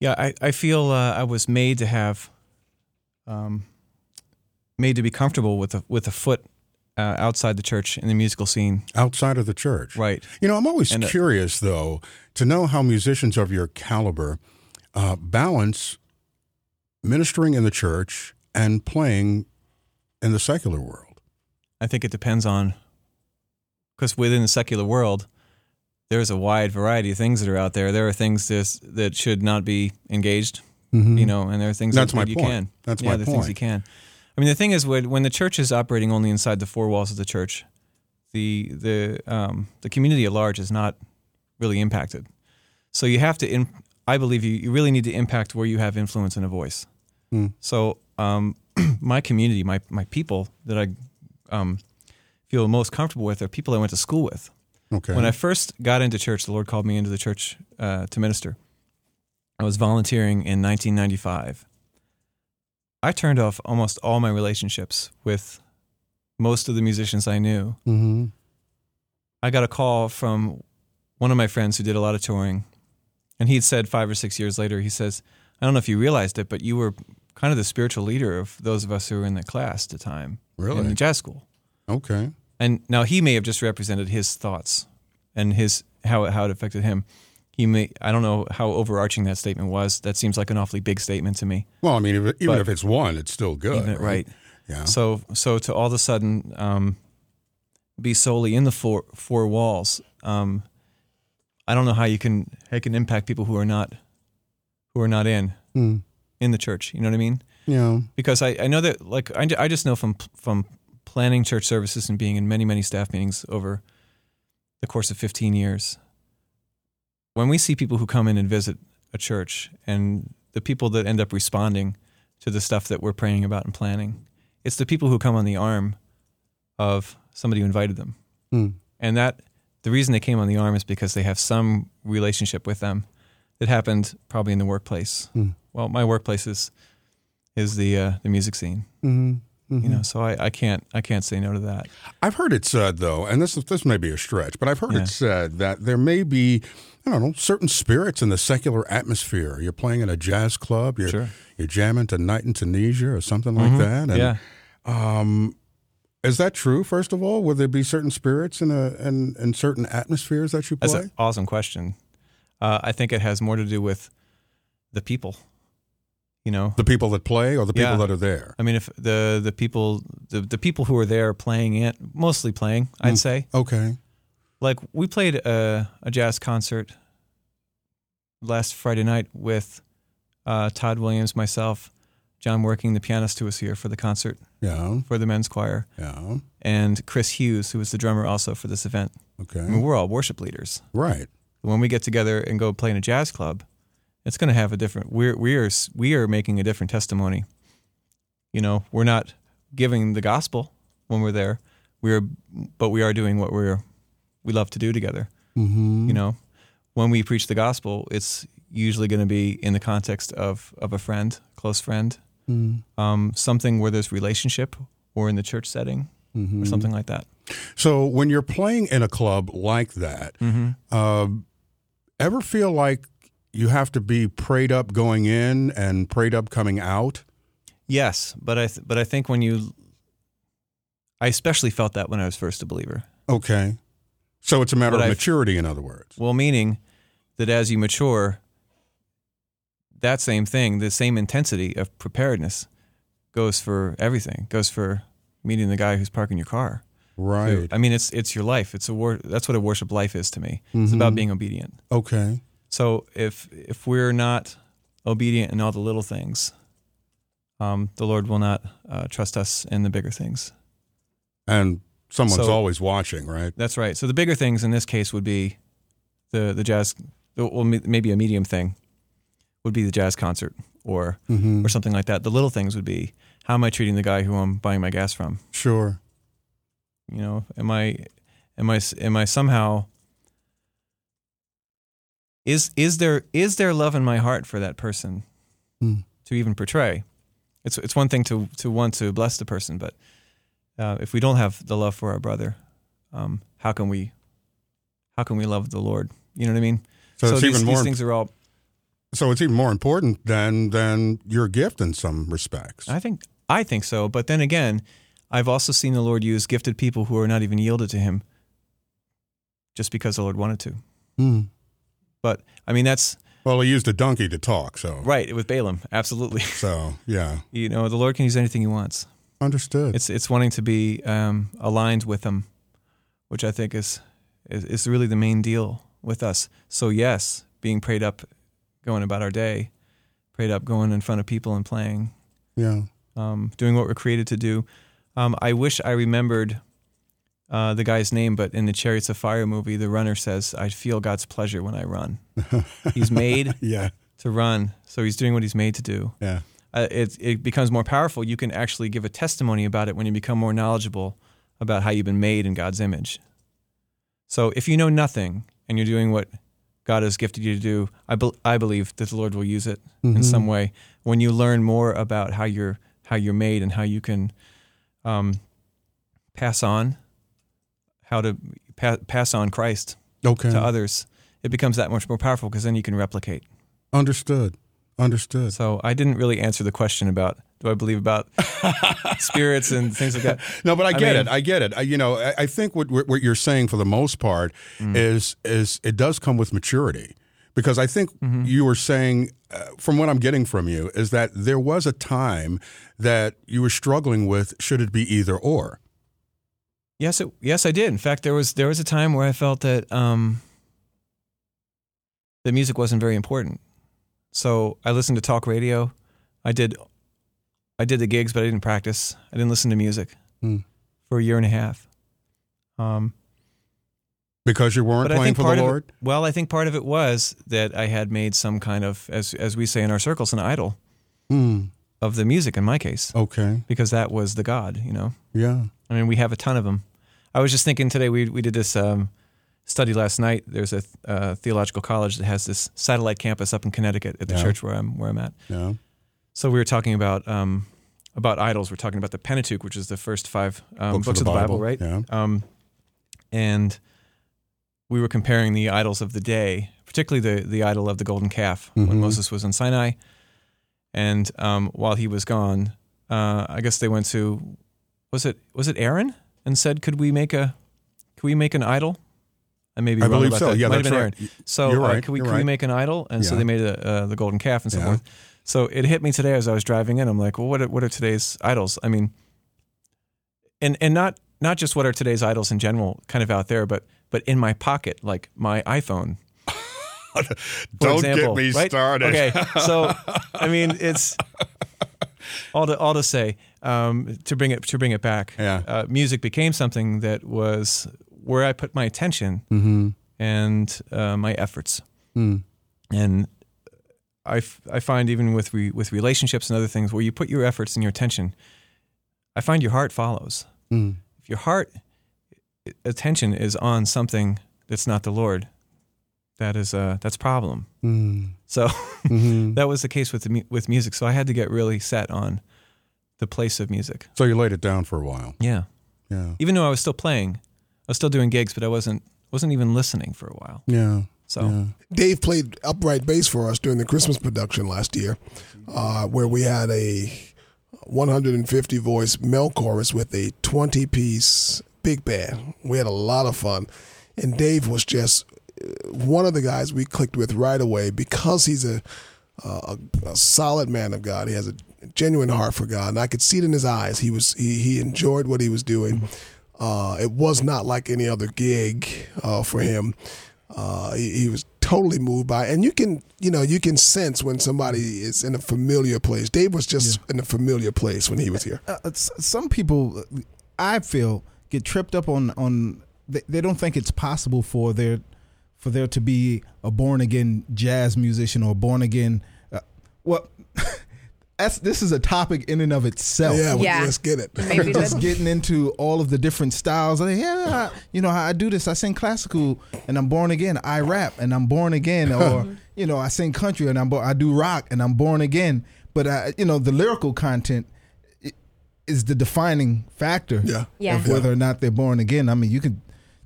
Yeah, I, I feel uh, I was made to have, um, made to be comfortable with a, with a foot Uh, outside the church, in the musical scene. Outside of the church. Right. You know, I'm always and, uh, curious, though, to know how musicians of your caliber uh, balance ministering in the church and playing in the secular world. I think it depends on because within the secular world, there's a wide variety of things that are out there. There are things that should not be engaged, mm-hmm. you know, and there are things That's that my you point. Can. That's yeah, my point. Yeah, there are things you can. I mean, the thing is, when the church is operating only inside the four walls of the church, the the um, the community at large is not really impacted. So you have to, in, I believe, you, you really need to impact where you have influence and a voice. Mm. So um, my community, my my people that I um, feel most comfortable with are people I went to school with. Okay. When I first got into church, the Lord called me into the church uh, to minister. I was volunteering in nineteen ninety-five. I turned off almost all my relationships with most of the musicians I knew. Mm-hmm. I got a call from one of my friends who did a lot of touring, and he'd said five or six years later, he says, I don't know if you realized it, but you were kind of the spiritual leader of those of us who were in the class at the time. Really? In the jazz school. Okay. And now he may have just represented his thoughts and his how it, how it affected him. He may, I don't know how overarching that statement was. That seems like an awfully big statement to me. Well, I mean, even but if it's one, it's still good. Even, right. right. Yeah. So, so to all of a sudden um, be solely in the four four walls, um, I don't know how you can how you can impact people who are not who are not in mm. in the church. You know what I mean? Yeah. Because I, I know that like I, I just know from from planning church services and being in many many staff meetings over the course of fifteen years. When we see people who come in and visit a church and the people that end up responding to the stuff that we're praying about and planning, it's the people who come on the arm of somebody who invited them. Mm. And that the reason they came on the arm is because they have some relationship with them that happened probably in the workplace. Mm. Well, my workplace is, is the uh, the music scene. Mm-hmm. Mm-hmm. You know, so I, I can't I can't say no to that. I've heard it said, though, and this this may be a stretch, but I've heard yeah. it said that there may be, I don't know, certain spirits in the secular atmosphere. You're playing in a jazz club, you're sure. you're jamming to Night in Tunisia or something mm-hmm. like that. And, yeah. Um, is that true? First of all, would there be certain spirits in a in, in certain atmospheres that you play? That's an awesome question. Uh, I think it has more to do with the people. You know, the people that play or the people yeah. that are there. I mean, if the the people the, the people who are there playing it, mostly playing, I'd mm. say. Okay. Like we played a, a jazz concert last Friday night with uh, Todd Williams, myself, John Working, the pianist who was here for the concert. Yeah. For the men's choir. Yeah. And Chris Hughes, who was the drummer also for this event. Okay. I mean, we're all worship leaders. Right. When we get together and go play in a jazz club, it's going to have a different. We're we are we are making a different testimony. You know, we're not giving the gospel when we're there. We're, but we are doing what we're we love to do together. Mm-hmm. You know, when we preach the gospel, it's usually going to be in the context of of a friend, close friend, mm. um, something where there's relationship, or in the church setting, mm-hmm. or something like that. So when you're playing in a club like that, mm-hmm. uh, ever feel like you have to be prayed up going in and prayed up coming out? Yes, but I th- but I think when you, I especially felt that when I was first a believer. Okay. So it's a matter but of maturity, I've, in other words. Well, meaning that as you mature, that same thing, the same intensity of preparedness goes for everything, goes for meeting the guy who's parking your car. Right. I mean, it's it's your life. It's a wor- That's what a worship life is to me. Mm-hmm. It's about being obedient. Okay. So if if we're not obedient in all the little things, um, the Lord will not uh, trust us in the bigger things. And someone's so, always watching, right? That's right. So the bigger things in this case would be the the jazz, well, maybe a medium thing would be the jazz concert or mm-hmm. or something like that. The little things would be, how am I treating the guy who I'm buying my gas from? Sure. You know, am I am I am I somehow. Is is there is there love in my heart for that person mm. to even portray? It's it's one thing to, to want to bless the person, but uh, if we don't have the love for our brother, um, how can we how can we love the Lord? You know what I mean? So, so it's these, even more, these things are all. So it's even more important than than your gift in some respects. I think I think so, but then again, I've also seen the Lord use gifted people who are not even yielded to Him, just because the Lord wanted to. Mm. But I mean, that's well. He used a donkey to talk, so right. It was Balaam, absolutely. So yeah, you know, the Lord can use anything He wants. Understood. It's it's wanting to be um, aligned with Him, which I think is, is is really the main deal with us. So yes, being prayed up, going about our day, prayed up, going in front of people and playing. Yeah. Um, doing what we're created to do. Um, I wish I remembered uh, the guy's name, but in the Chariots of Fire movie, the runner says, I feel God's pleasure when I run. He's made yeah. to run, so he's doing what he's made to do. Yeah. Uh, it, it becomes more powerful. You can actually give a testimony about it when you become more knowledgeable about how you've been made in God's image. So if you know nothing and you're doing what God has gifted you to do, I, be- I believe that the Lord will use it mm-hmm. in some way. When you learn more about how you're how you're made and how you can um, pass on, how to pa- pass on Christ okay. to others, it becomes that much more powerful because then you can replicate. Understood. Understood. So I didn't really answer the question about do I believe about spirits and things like that. No, but I get I mean, it. I get it. I, you know, I, I think what what you're saying for the most part mm-hmm. is is it does come with maturity, because I think mm-hmm. you were saying, uh, from what I'm getting from you, is that there was a time that you were struggling with should it be either or. Yes, it, yes, I did. In fact, there was there was a time where I felt that um, the music wasn't very important. So I listened to talk radio. I did I did the gigs, but I didn't practice. I didn't listen to music mm. for a year and a half. Um, because you weren't playing for the Lord? It, well, I think part of it was that I had made some kind of, as as we say in our circles, an idol mm. of the music in my case. Okay. Because that was the God, you know? Yeah. I mean, we have a ton of them. I was just thinking today, we we did this... Um, study last night. There's a uh, theological college that has this satellite campus up in Connecticut at the yeah. church where I'm where I'm at. Yeah. So we were talking about um, about idols. We're talking about the Pentateuch, which is the first five um, books, books of the, of the Bible. Bible, right? Yeah. Um, and we were comparing the idols of the day, particularly the the idol of the golden calf mm-hmm. when Moses was in Sinai. And um, while he was gone, uh, I guess they went to was it was it Aaron and said, "Could we make a could we make an idol?" I may be I wrong believe about so. That. Yeah, might that's have been right. So uh, right. can we, can right. we make an idol? And yeah. so they made a, uh, the golden calf and so yeah. forth. So it hit me today as I was driving in. I'm like, well, what are, what are today's idols? I mean, and and not not just what are today's idols in general, kind of out there, but but in my pocket, like my iPhone. Don't example, get me right? started. Okay, so I mean, it's all to all to say um, to bring it to bring it back. Yeah. Uh, music became something that was. Where I put my attention mm-hmm. and uh, my efforts, mm. and I, f- I find even with re- with relationships and other things, where you put your efforts and your attention, I find your heart follows. Mm. If your heart attention is on something that's not the Lord, that is a that's a problem. Mm. So mm-hmm. that was the case with the mu- with music. So I had to get really set on the place of music. So you laid it down for a while. Yeah, yeah. Even though I was still playing. I was still doing gigs, but I wasn't wasn't even listening for a while. Yeah. So yeah. Dave played upright bass for us during the Christmas production last year, uh, where we had a one hundred fifty voice male chorus with a twenty piece big band. We had a lot of fun, and Dave was just one of the guys we clicked with right away because he's a a, a solid man of God. He has a genuine heart for God, and I could see it in his eyes. He was he he enjoyed what he was doing. Uh, it was not like any other gig uh, for him. Uh, he, he was totally moved by it. And you can, you know, you can sense when somebody is in a familiar place. Dave was just yeah. in a familiar place when he was here. Uh, some people, I feel, get tripped up on, on they, they don't think it's possible for there, for there to be a born-again jazz musician or born-again, uh, well, That's, this is a topic in and of itself. Yeah, well, yeah. let's get it. Maybe just getting into all of the different styles. Like, yeah, I, you know how I do this. I sing classical, and I'm born again. I rap, and I'm born again. Or you know, I sing country, and I'm I do rock, and I'm born again. But I, you know, the lyrical content is the defining factor yeah. Yeah. of whether or not they're born again. I mean, you could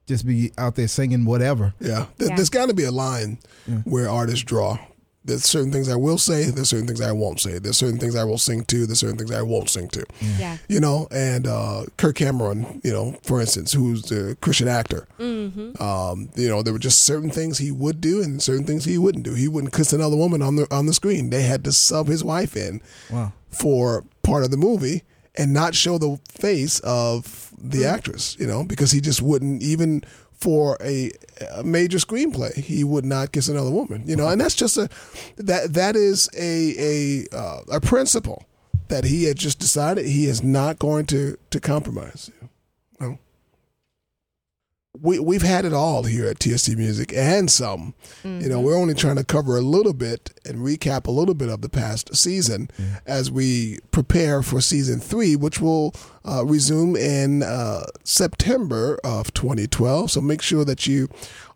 just be out there singing whatever. Yeah, Th- yeah. there's got to be a line yeah. where artists draw. There's certain things I will say. There's certain things I won't say. There's certain things I will sing to. There's certain things I won't sing to. Yeah. You know, and uh, Kirk Cameron, you know, for instance, who's a Christian actor. Mm-hmm. Um, you know, there were just certain things he would do and certain things he wouldn't do. He wouldn't kiss another woman on the on the screen. They had to sub his wife in wow. for part of the movie. and not show the face of the actress, you know, because he just wouldn't, even for a, a major screenplay, he would not kiss another woman, you know, and that's just a, that that is a a, uh, a principle that he had just decided he is not going to, to compromise. You know? We, we've had it all here at T S C Music and some. Mm-hmm. You know, we're only trying to cover a little bit and recap a little bit of the past season mm-hmm. as we prepare for season three, which will uh, resume in uh, September of twenty twelve. So make sure that you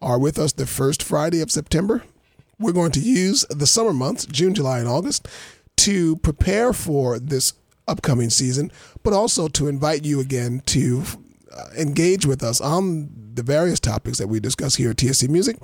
are with us the first Friday of September. We're going to use the summer months, June, July, and August, to prepare for this upcoming season, but also to invite you again to Uh, engage with us on the various topics that we discuss here at T S C Music,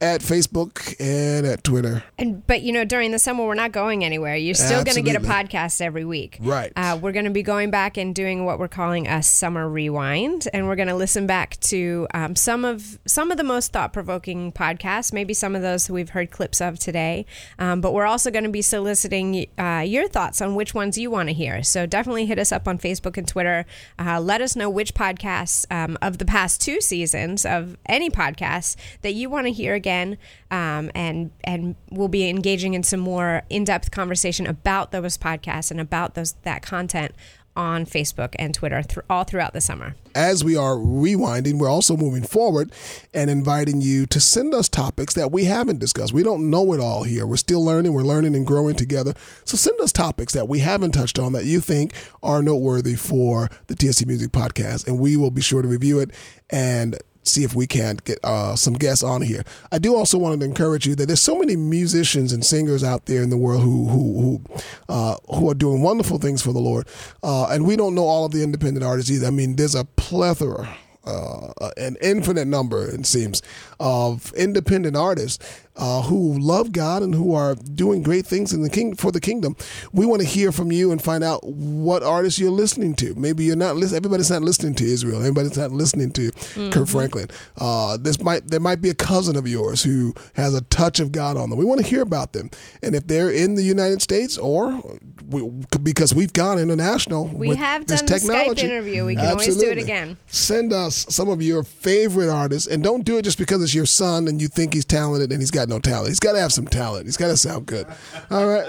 at Facebook and at Twitter. And but you know, during the summer, we're not going anywhere. You're still going to get a podcast every week, right? Uh, we're going to be going back and doing what we're calling a summer rewind, and we're going to listen back to um, some of some of the most thought-provoking podcasts. Maybe some of those we've heard clips of today, um, but we're also going to be soliciting uh, your thoughts on which ones you want to hear. So definitely hit us up on Facebook and Twitter. Uh, let us know which podcasts um, of the past two seasons of any podcasts that you want to hear again, um, and and we'll be engaging in some more in-depth conversation about those podcasts and about those that content on Facebook and Twitter th- all throughout the summer. As we are rewinding, we're also moving forward and inviting you to send us topics that we haven't discussed. We don't know it all here. We're still learning. We're learning and growing together. So send us topics that we haven't touched on that you think are noteworthy for the T S C Music Podcast, and we will be sure to review it and see if we can't get uh, some guests on here. I do also want to encourage you that there's so many musicians and singers out there in the world who who who, uh, who are doing wonderful things for the Lord, uh, and we don't know all of the independent artists either. I mean, there's a plethora, uh, an infinite number, it seems, of independent artists uh, who love God and who are doing great things in the king for the kingdom. We want to hear from you and find out what artists you're listening to. Maybe you're not listening. Everybody's not listening to Israel. Everybody's not listening to mm-hmm. Kirk Franklin. Uh, this might there might be a cousin of yours who has a touch of God on them. We want to hear about them, and if they're in the United States or we, because we've gone international. We with have done this the Skype interview. We can Absolutely. always do it again. Send us some of your favorite artists, and don't do it just because it's your son and you think he's talented and he's got no talent. He's got to have some talent. He's got to sound good. All right.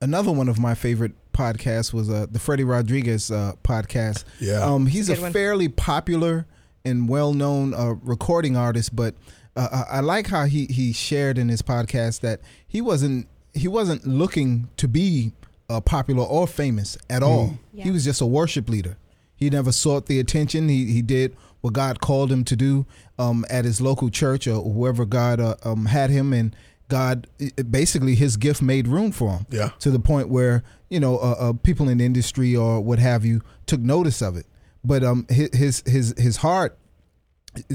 Another one of my favorite podcasts was uh, the Freddie Rodriguez uh, podcast. Yeah. Um, he's a one. fairly popular and well-known uh, recording artist, but uh, I like how he, he shared in his podcast that he wasn't he wasn't looking to be uh, popular or famous at mm. all. Yeah. He was just a worship leader. He never sought the attention. He he did what God called him to do um, at his local church or wherever God uh, um, had him, and God, basically his gift made room for him yeah. to the point where, you know, uh, uh, people in the industry or what have you took notice of it. But um, his his his heart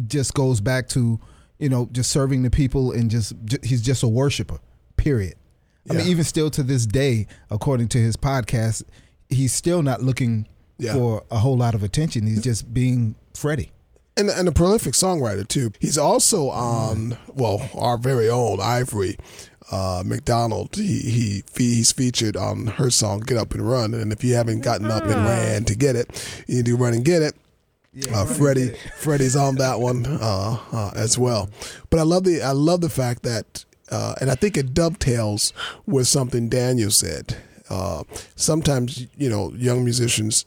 just goes back to, you know, just serving the people, and just he's just a worshiper, period. Yeah. I mean, even still to this day, according to his podcast, he's still not looking yeah. for a whole lot of attention. He's just being Freddie. And, and a prolific songwriter, too. He's also on, well, our very own Ivory uh, McDonald. He, he He's featured on her song, Get Up and Run. And if you haven't gotten up and ran to get it, you need to run and get it. Yeah, uh, Freddie, Freddie's on that one uh, uh, as well. But I love the I love the fact that, uh, and I think it dovetails with something Daniel said. Uh, sometimes, you know, young musicians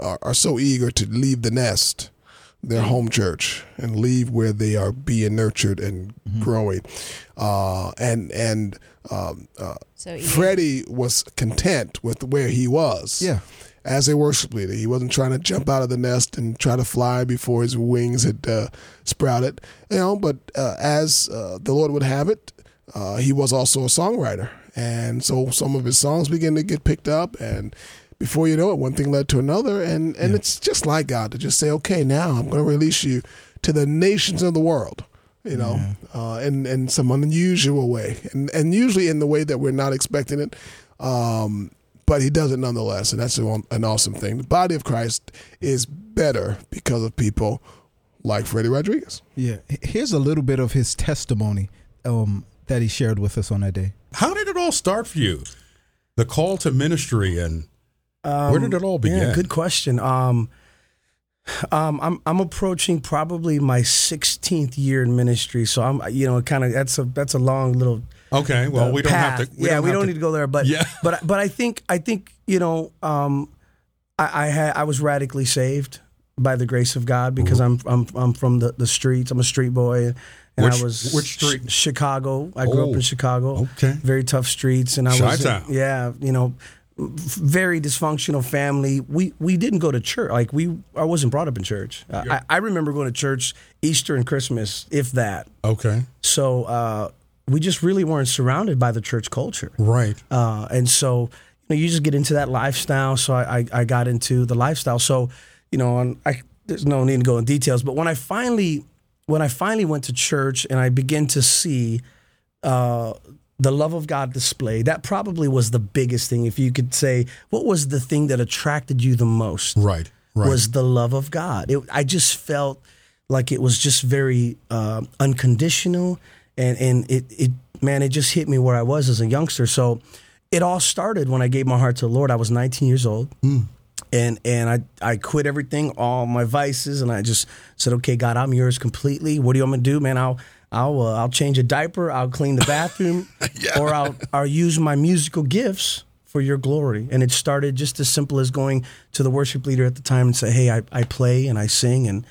are, are so eager to leave the nest, their home church, and leave where they are being nurtured and mm-hmm. growing. Uh, and and um, uh, so Freddie was content with where he was yeah. as a worship leader. He wasn't trying to jump out of the nest and try to fly before his wings had uh, sprouted. You know, but uh, as uh, the Lord would have it, uh, he was also a songwriter. And so some of his songs began to get picked up, and before you know it, one thing led to another, and, and yeah. it's just like God to just say, okay, now I'm going to release you to the nations of the world, you know, yeah. uh, in, in some unusual way, and and usually in the way that we're not expecting it, um, but he does it nonetheless, and that's a, an awesome thing. The body of Christ is better because of people like Freddie Rodriguez. Yeah, here's a little bit of his testimony um, that he shared with us on that day. How did it all start for you? The call to ministry and Um, Where did it all begin? Yeah, good question. Um, um, I'm I'm approaching probably my sixteenth year in ministry, so I'm you know kind of that's a that's a long little okay. Well, uh, we don't path. have to. We yeah, don't we don't to, need to go there, but yeah. but but I think I think you know um, I I, had, I was radically saved by the grace of God because Ooh. I'm I'm I'm from the, the streets. I'm a street boy. And which, I was which street? Chicago. I grew oh, up in Chicago. Okay, very tough streets, and I Shy was town. yeah, you know, very dysfunctional family. We we didn't go to church. Like we, I wasn't brought up in church. Uh, yeah. I, I remember going to church Easter and Christmas, if that. Okay. So uh, we just really weren't surrounded by the church culture, right? Uh, and so you know, you just get into that lifestyle. So I I, I got into the lifestyle. So you know, and I there's no need to go in details, but when I finally. When I finally went to church and I began to see uh, the love of God displayed, that probably was the biggest thing. If you could say, what was the thing that attracted you the most? Right, right. Was the love of God. It, I just felt like it was just very uh, unconditional, and and it it man, it just hit me where I was as a youngster. So it all started when I gave my heart to the Lord. I was nineteen years old. Mm. And and I, I quit everything, all my vices, and I just said, okay, God, I'm yours completely. What do you want me to do, man? I'll I'll uh, I'll change a diaper, I'll clean the bathroom, yeah. or I'll I'll use my musical gifts for your glory. And it started just as simple as going to the worship leader at the time and say, hey, I, I play and I sing, and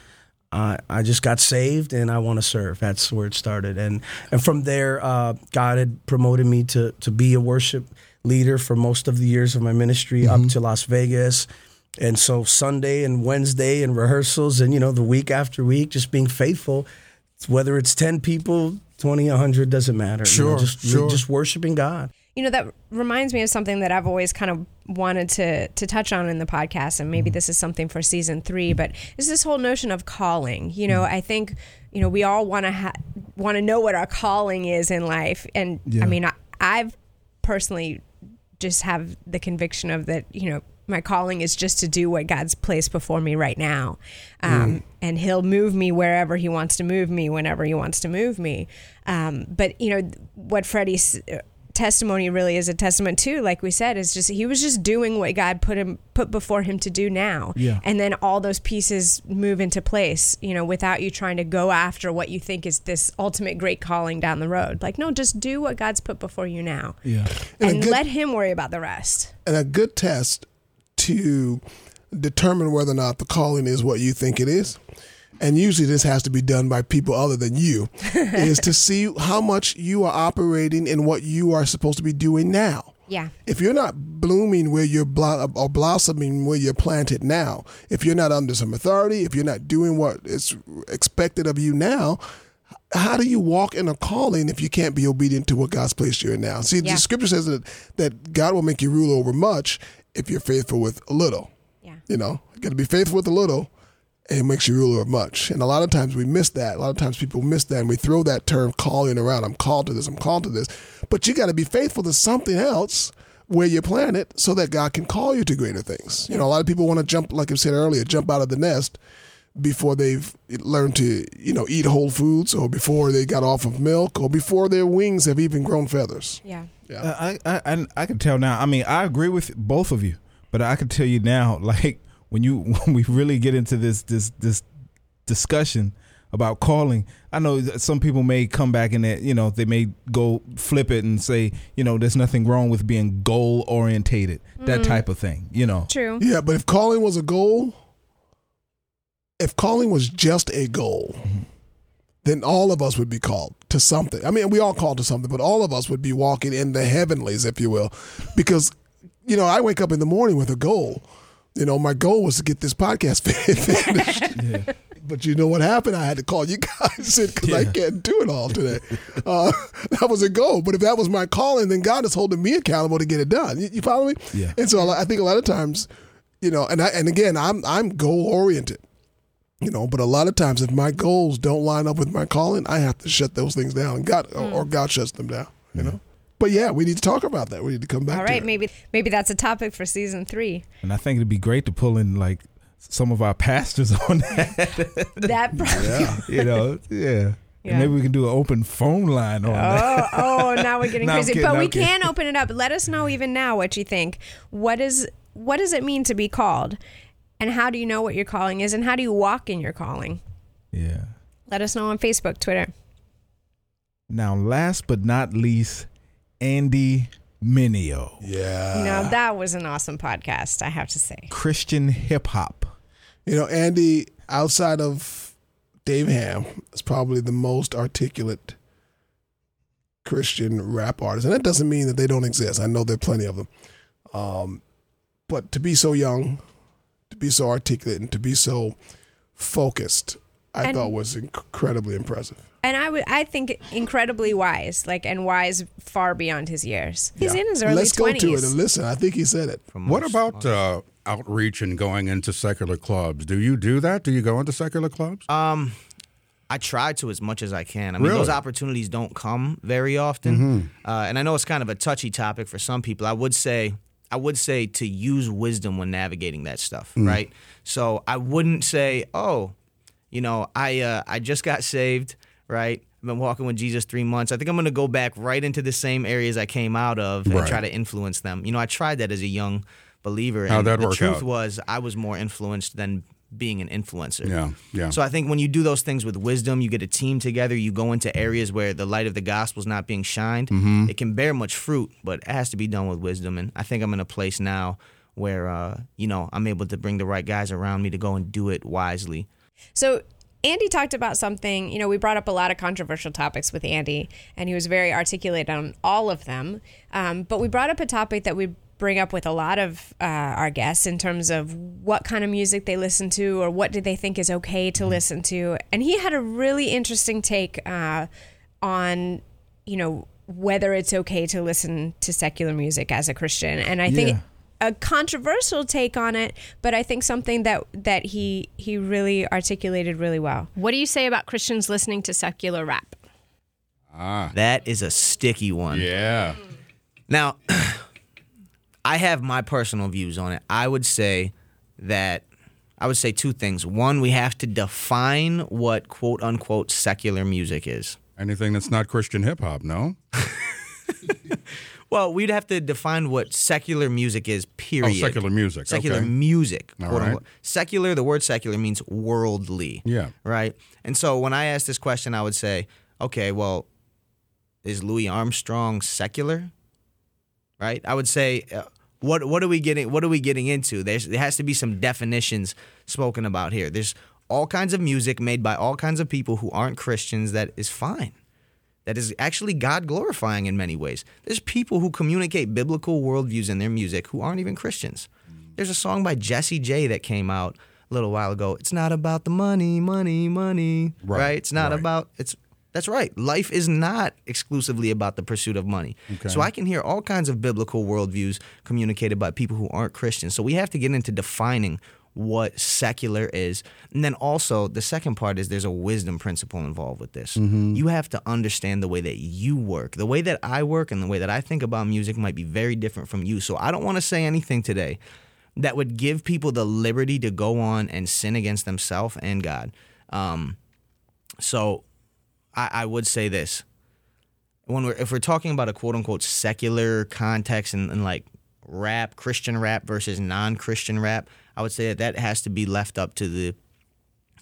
uh, I just got saved, and I want to serve. That's where it started. And and from there, uh, God had promoted me to to be a worship leader for most of the years of my ministry mm-hmm. up to Las Vegas. And so Sunday and Wednesday and rehearsals and, you know, the week after week, just being faithful, whether it's ten people, twenty, one hundred, doesn't matter. Sure, you know, just, sure. Just worshiping God. You know, that reminds me of something that I've always kind of wanted to to touch on in the podcast, and maybe this is something for season three, but it's this whole notion of calling. You know, I think, you know, we all want to ha- want to know what our calling is in life. And yeah. I mean, I, I've personally just have the conviction of that, you know, my calling is just to do what God's placed before me right now. Um, mm. And he'll move me wherever he wants to move me, whenever he wants to move me. Um, but, you know, what Freddie's testimony really is a testament to, like we said, is just he was just doing what God put him put before him to do now. Yeah. And then all those pieces move into place, you know, without you trying to go after what you think is this ultimate great calling down the road. Like, no, just do what God's put before you now. Yeah. And, and good, let him worry about the rest. And a good test to determine whether or not the calling is what you think it is, and usually this has to be done by people other than you, is to see how much you are operating in what you are supposed to be doing now. Yeah. If you're not blooming where you're blo- or blossoming where you're planted now, if you're not under some authority, if you're not doing what is expected of you now, how do you walk in a calling if you can't be obedient to what God's placed you in now? See, yeah. the scripture says that, that God will make you rule over much if you're faithful with a little. Yeah. You know, you got to be faithful with a little, and it makes you rule over much. And a lot of times we miss that. A lot of times people miss that, and we throw that term calling around. I'm called to this, I'm called to this. But you got to be faithful to something else where you're planted so that God can call you to greater things. Yeah. You know, a lot of people want to jump, like I said earlier, jump out of the nest before they've learned to, you know, eat whole foods, or before they got off of milk, or before their wings have even grown feathers. Yeah. Yeah. Uh, I, I I can tell now. I mean, I agree with both of you, but I can tell you now, like when you when we really get into this this this discussion about calling, I know that some people may come back and that, you know, they may go flip it and say, you know, there's nothing wrong with being goal orientated, mm-hmm. that type of thing, you know. True. Yeah, but if calling was a goal, if calling was just a goal, mm-hmm. then all of us would be called to something. I mean, we all called to something, but all of us would be walking in the heavenlies, if you will, because, you know, I wake up in the morning with a goal. You know, my goal was to get this podcast finished. Yeah. But you know what happened? I had to call you guys because yeah. I can't do it all today. Uh, that was a goal. But if that was my calling, then God is holding me accountable to get it done. You, you follow me? Yeah. And so I think a lot of times, you know, and I, and again, I'm I'm goal oriented. You know, but a lot of times if my goals don't line up with my calling, I have to shut those things down, God, mm. or God shuts them down, you know. But yeah, we need to talk about that. We need to come back. All right, to maybe maybe that's a topic for season three. And I think it'd be great to pull in like some of our pastors on that. That probably. Yeah. You know, yeah. Yeah. And maybe we can do an open phone line on oh, that. Oh, now we're getting no, crazy. Kidding, but no, we can open it up. Let us know even now what you think. What is what does it mean to be called? And how do you know what your calling is? And how do you walk in your calling? Yeah. Let us know on Facebook, Twitter. Now, last but not least, Andy Mineo. Yeah. Now, that was an awesome podcast, I have to say. Christian hip hop. You know, Andy, outside of Dave Ham, is probably the most articulate Christian rap artist. And that doesn't mean that they don't exist. I know there are plenty of them. Um, but to be so young, to be so articulate, and to be so focused, I and, thought was incredibly impressive. And I would, I think incredibly wise, like, and wise far beyond his years. He's yeah. in his early Let's twenties. Let's go to it and listen. I think he said it. From what about uh, outreach and going into secular clubs? Do you do that? Do you go into secular clubs? Um, I try to as much as I can. I mean, really? Those opportunities don't come very often. Mm-hmm. Uh, and I know it's kind of a touchy topic for some people. I would say... I would say to use wisdom when navigating that stuff, mm. right? So I wouldn't say, oh, you know, I uh, I just got saved, right? I've been walking with Jesus three months. I think I'm going to go back right into the same areas I came out of right. and try to influence them. You know, I tried that as a young believer. How'd that work out? The truth was I was more influenced than being an influencer. Yeah, yeah. So I think when you do those things with wisdom, you get a team together, you go into areas where the light of the gospel is not being shined. Mm-hmm. It can bear much fruit, but it has to be done with wisdom. And I think I'm in a place now where, uh, you know, I'm able to bring the right guys around me to go and do it wisely. So Andy talked about something, you know, we brought up a lot of controversial topics with Andy, and he was very articulate on all of them. Um, but we brought up a topic that we bring up with a lot of uh, our guests in terms of what kind of music they listen to or what do they think is okay to listen to. And he had a really interesting take uh, on, you know, whether it's okay to listen to secular music as a Christian. And I yeah. think a controversial take on it, but I think something that, that he, he really articulated really well. What do you say about Christians listening to secular rap? Ah, that is a sticky one. Yeah. Now... I have my personal views on it. I would say that I would say two things. One, we have to define what quote unquote secular music is. Anything that's not Christian hip hop, no? Well, we'd have to define what secular music is, period. Oh, secular music. Secular okay. music. All right. Secular, the word secular means worldly. Yeah. Right? And so when I ask this question, I would say, okay, well, is Louis Armstrong secular? Right, I would say, uh, what what are we getting? What are we getting into? There's, there has to be some definitions spoken about here. There's all kinds of music made by all kinds of people who aren't Christians that is fine, that is actually God glorifying in many ways. There's people who communicate biblical worldviews in their music who aren't even Christians. There's a song by Jesse J that came out a little while ago. It's not about the money, money, money. Right. right? It's not right. about it's. That's right. Life is not exclusively about the pursuit of money. Okay. So I can hear all kinds of biblical worldviews communicated by people who aren't Christians. So we have to get into defining what secular is. And then also the second part is there's a wisdom principle involved with this. Mm-hmm. You have to understand the way that you work. The way that I work and the way that I think about music might be very different from you. So I don't want to say anything today that would give people the liberty to go on and sin against themselves and God. Um, so... I would say this, when we're, if we're talking about a quote-unquote secular context and, and like rap, Christian rap versus non-Christian rap, I would say that that has to be left up to the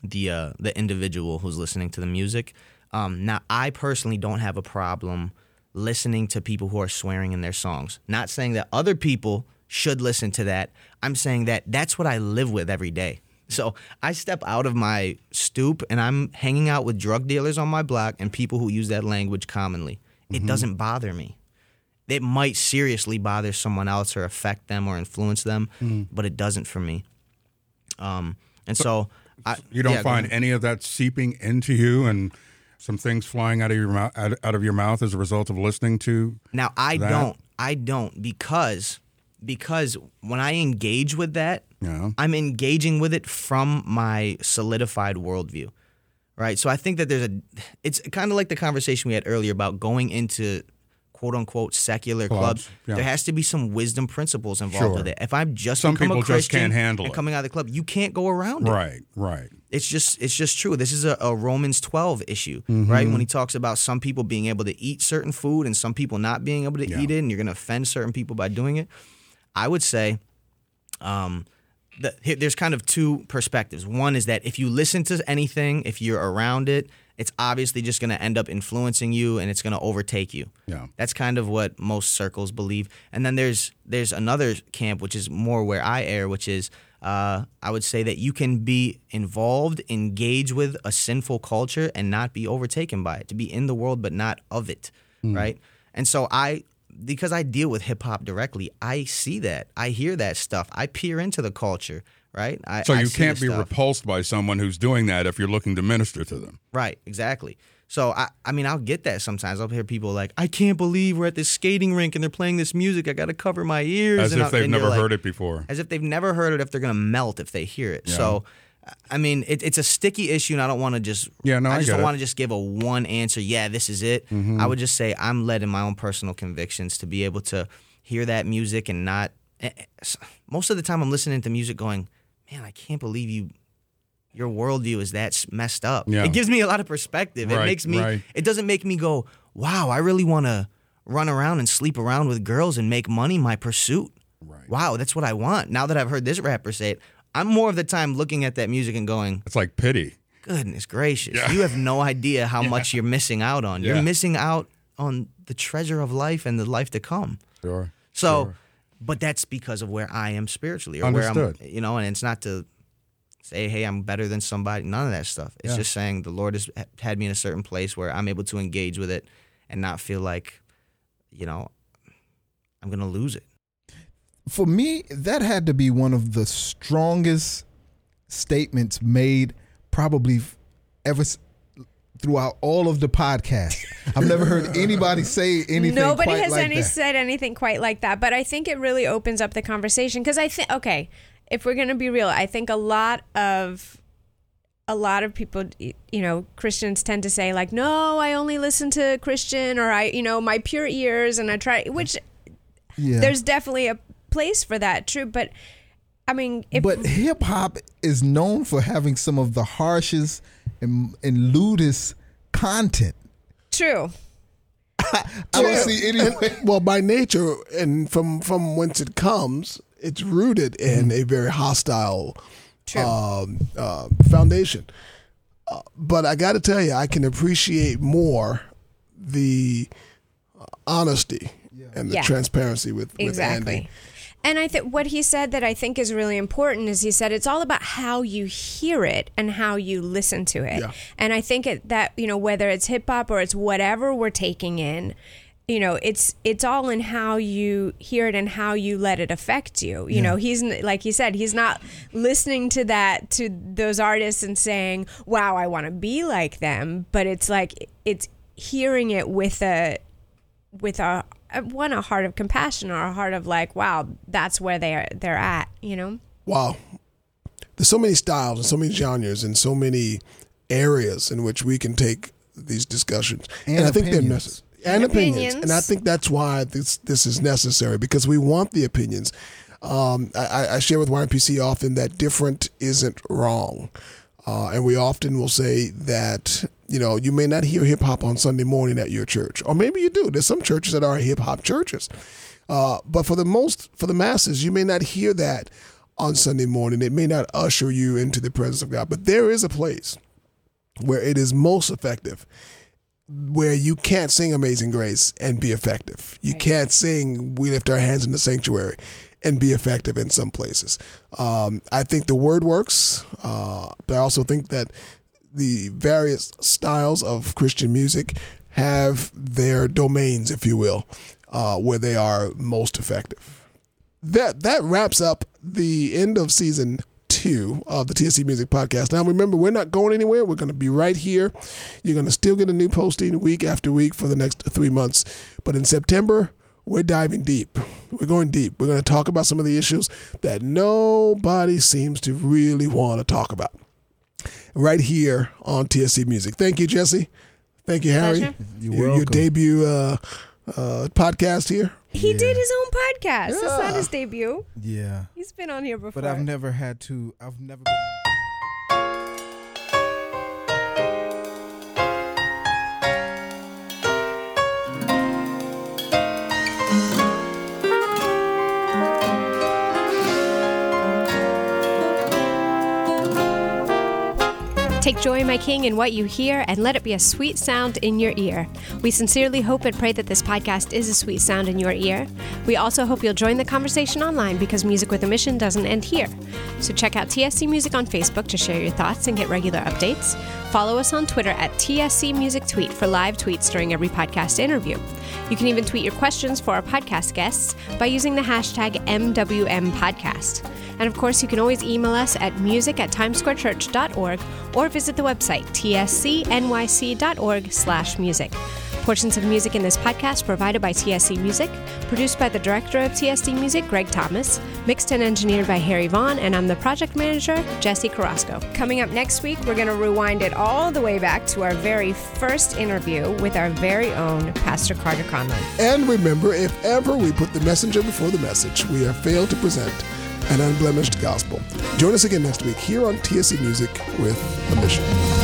the uh, the individual who's listening to the music. Um, now, I personally don't have a problem listening to people who are swearing in their songs. Not saying that other people should listen to that. I'm saying that that's what I live with every day. So I step out of my stoop and I'm hanging out with drug dealers on my block and people who use that language commonly. It mm-hmm. doesn't bother me. It might seriously bother someone else or affect them or influence them, mm. but it doesn't for me. Um, and but so... I, you don't yeah, find any of that seeping into you and some things flying out of your mouth, out, out of your mouth as a result of listening to Now, I that? don't. I don't because... Because when I engage with that, yeah. I'm engaging with it from my solidified worldview, right? So I think that there's a – it's kind of like the conversation we had earlier about going into quote-unquote secular clubs. clubs. Yeah. There has to be some wisdom principles involved sure. with it. If I'm just some become a Christian just can't handle and coming out of the club, you can't go around it. Right, right. It's just it's just true. This is a, a Romans twelve issue, mm-hmm. right? When he talks about some people being able to eat certain food and some people not being able to yeah. eat it, and you're going to offend certain people by doing it. I would say um, the, there's kind of two perspectives. One is that if you listen to anything, if you're around it, it's obviously just going to end up influencing you and it's going to overtake you. Yeah. That's kind of what most circles believe. And then there's there's another camp, which is more where I err, which is uh, I would say that you can be involved, engage with a sinful culture and not be overtaken by it, to be in the world but not of it, mm. right? And so I, because I deal with hip-hop directly, I see that. I hear that stuff. I peer into the culture. Right. I, so you I can't be stuff. repulsed by someone who's doing that if you're looking to minister to them. Right. Exactly. So, I, I mean, I'll get that sometimes. I'll hear people like, I can't believe we're at this skating rink and they're playing this music. I got to cover my ears. As and if I'll, they've never like, heard it before. As if they've never heard it, if they're going to melt if they hear it. Yeah. So, I mean, it, it's a sticky issue and I don't want to just yeah, no, I just I don't want to just give a one answer. Yeah, this is it. Mm-hmm. I would just say I'm led in my own personal convictions to be able to hear that music and not. Most of the time I'm listening to music going, man, I can't believe you, your worldview is that messed up. Yeah. It gives me a lot of perspective. Right, it makes me, right. It doesn't make me go, wow, I really want to run around and sleep around with girls and make money my pursuit. Right. Wow, that's what I want. Now that I've heard this rapper say it, I'm more of the time looking at that music and going, it's like pity. Goodness gracious. Yeah. You have no idea how yeah. much you're missing out on. Yeah. You're missing out on the treasure of life and the life to come. Sure. So. Sure. But that's because of where I am spiritually, or Understood. where I'm, you know, and it's not to say, hey, I'm better than somebody, none of that stuff. It's yeah. just saying the Lord has had me in a certain place where I'm able to engage with it and not feel like, you know, I'm going to lose it. For me, that had to be one of the strongest statements made probably ever throughout all of the podcasts. I've never heard anybody say anything Nobody quite has like any that. said anything quite like that, but I think it really opens up the conversation because I think, okay, if we're going to be real, I think a lot of a lot of people, you know, Christians tend to say like, no, I only listen to Christian, or I, you know, my pure ears and I try, which yeah. there's definitely a place for that, true, but I mean, if but hip hop is known for having some of the harshest and, and lewdest content. True. I, I True. don't see any. Well, by nature and from, from whence it comes, it's rooted in a very hostile um, uh, foundation. Uh, but I got to tell you, I can appreciate more the uh, honesty yeah. and the yeah. transparency with, with exactly. Andy. And I think what he said that I think is really important is he said it's all about how you hear it and how you listen to it. Yeah. And I think it, that, you know, whether it's hip hop or it's whatever we're taking in, you know, it's it's all in how you hear it and how you let it affect you. You yeah. know, he's like he said, he's not listening to that, to those artists and saying, wow, I want to be like them. But it's like it's hearing it with a with a. One, a heart of compassion, or a heart of like, wow, that's where they are, they're at, you know? Wow. There's so many styles and so many genres and so many areas in which we can take these discussions. And, and I think they're necessary. And, and opinions. opinions. And I think that's why this this is necessary, because we want the opinions. Um, I, I share with Y N P C often that different isn't wrong. Uh, and we often will say that, you know, you may not hear hip hop on Sunday morning at your church, or maybe you do. There's some churches that are hip hop churches. Uh, but for the most, for the masses, you may not hear that on Sunday morning. It may not usher you into the presence of God, but there is a place where it is most effective, where you can't sing Amazing Grace and be effective. You can't sing We Lift Our Hands in the Sanctuary and be effective in some places. Um, I think the word works, uh, but I also think that the various styles of Christian music have their domains, if you will, uh, where they are most effective. That that wraps up the end of season two of the T S C Music Podcast. Now, remember, we're not going anywhere. We're going to be right here. You're going to still get a new posting week after week for the next three months. But in September, we're diving deep. We're going deep. We're going to talk about some of the issues that nobody seems to really want to talk about, right here on T S C Music. Thank you, Jesse. Thank you, Harry. Pleasure. You're your, your debut uh, uh, podcast here. He yeah. did his own podcast. Yeah. That's not his debut. Yeah. He's been on here before. But I've never had to. I've never been. Take joy, my King, in what you hear, and let it be a sweet sound in your ear. We sincerely hope and pray that this podcast is a sweet sound in your ear. We also hope you'll join the conversation online, because Music with a Mission doesn't end here. So check out T S C Music on Facebook to share your thoughts and get regular updates. Follow us on Twitter at T S C Music Tweet for live tweets during every podcast interview. You can even tweet your questions for our podcast guests by using the hashtag M W M Podcast. And of course, you can always email us at music at times square church dot org or visit the website t s c n y c dot org slash music. Portions of music in this podcast provided by T S C Music, produced by the director of T S C Music, Greg Thomas, mixed and engineered by Harry Vaughn, and I'm the project manager, Jesse Carrasco. Coming up next week, we're going to rewind it all the way back to our very first interview with our very own Pastor Carter Conlon. And remember, if ever we put the messenger before the message, we have failed to present an unblemished gospel. Join us again next week here on T S C Music with a Mission.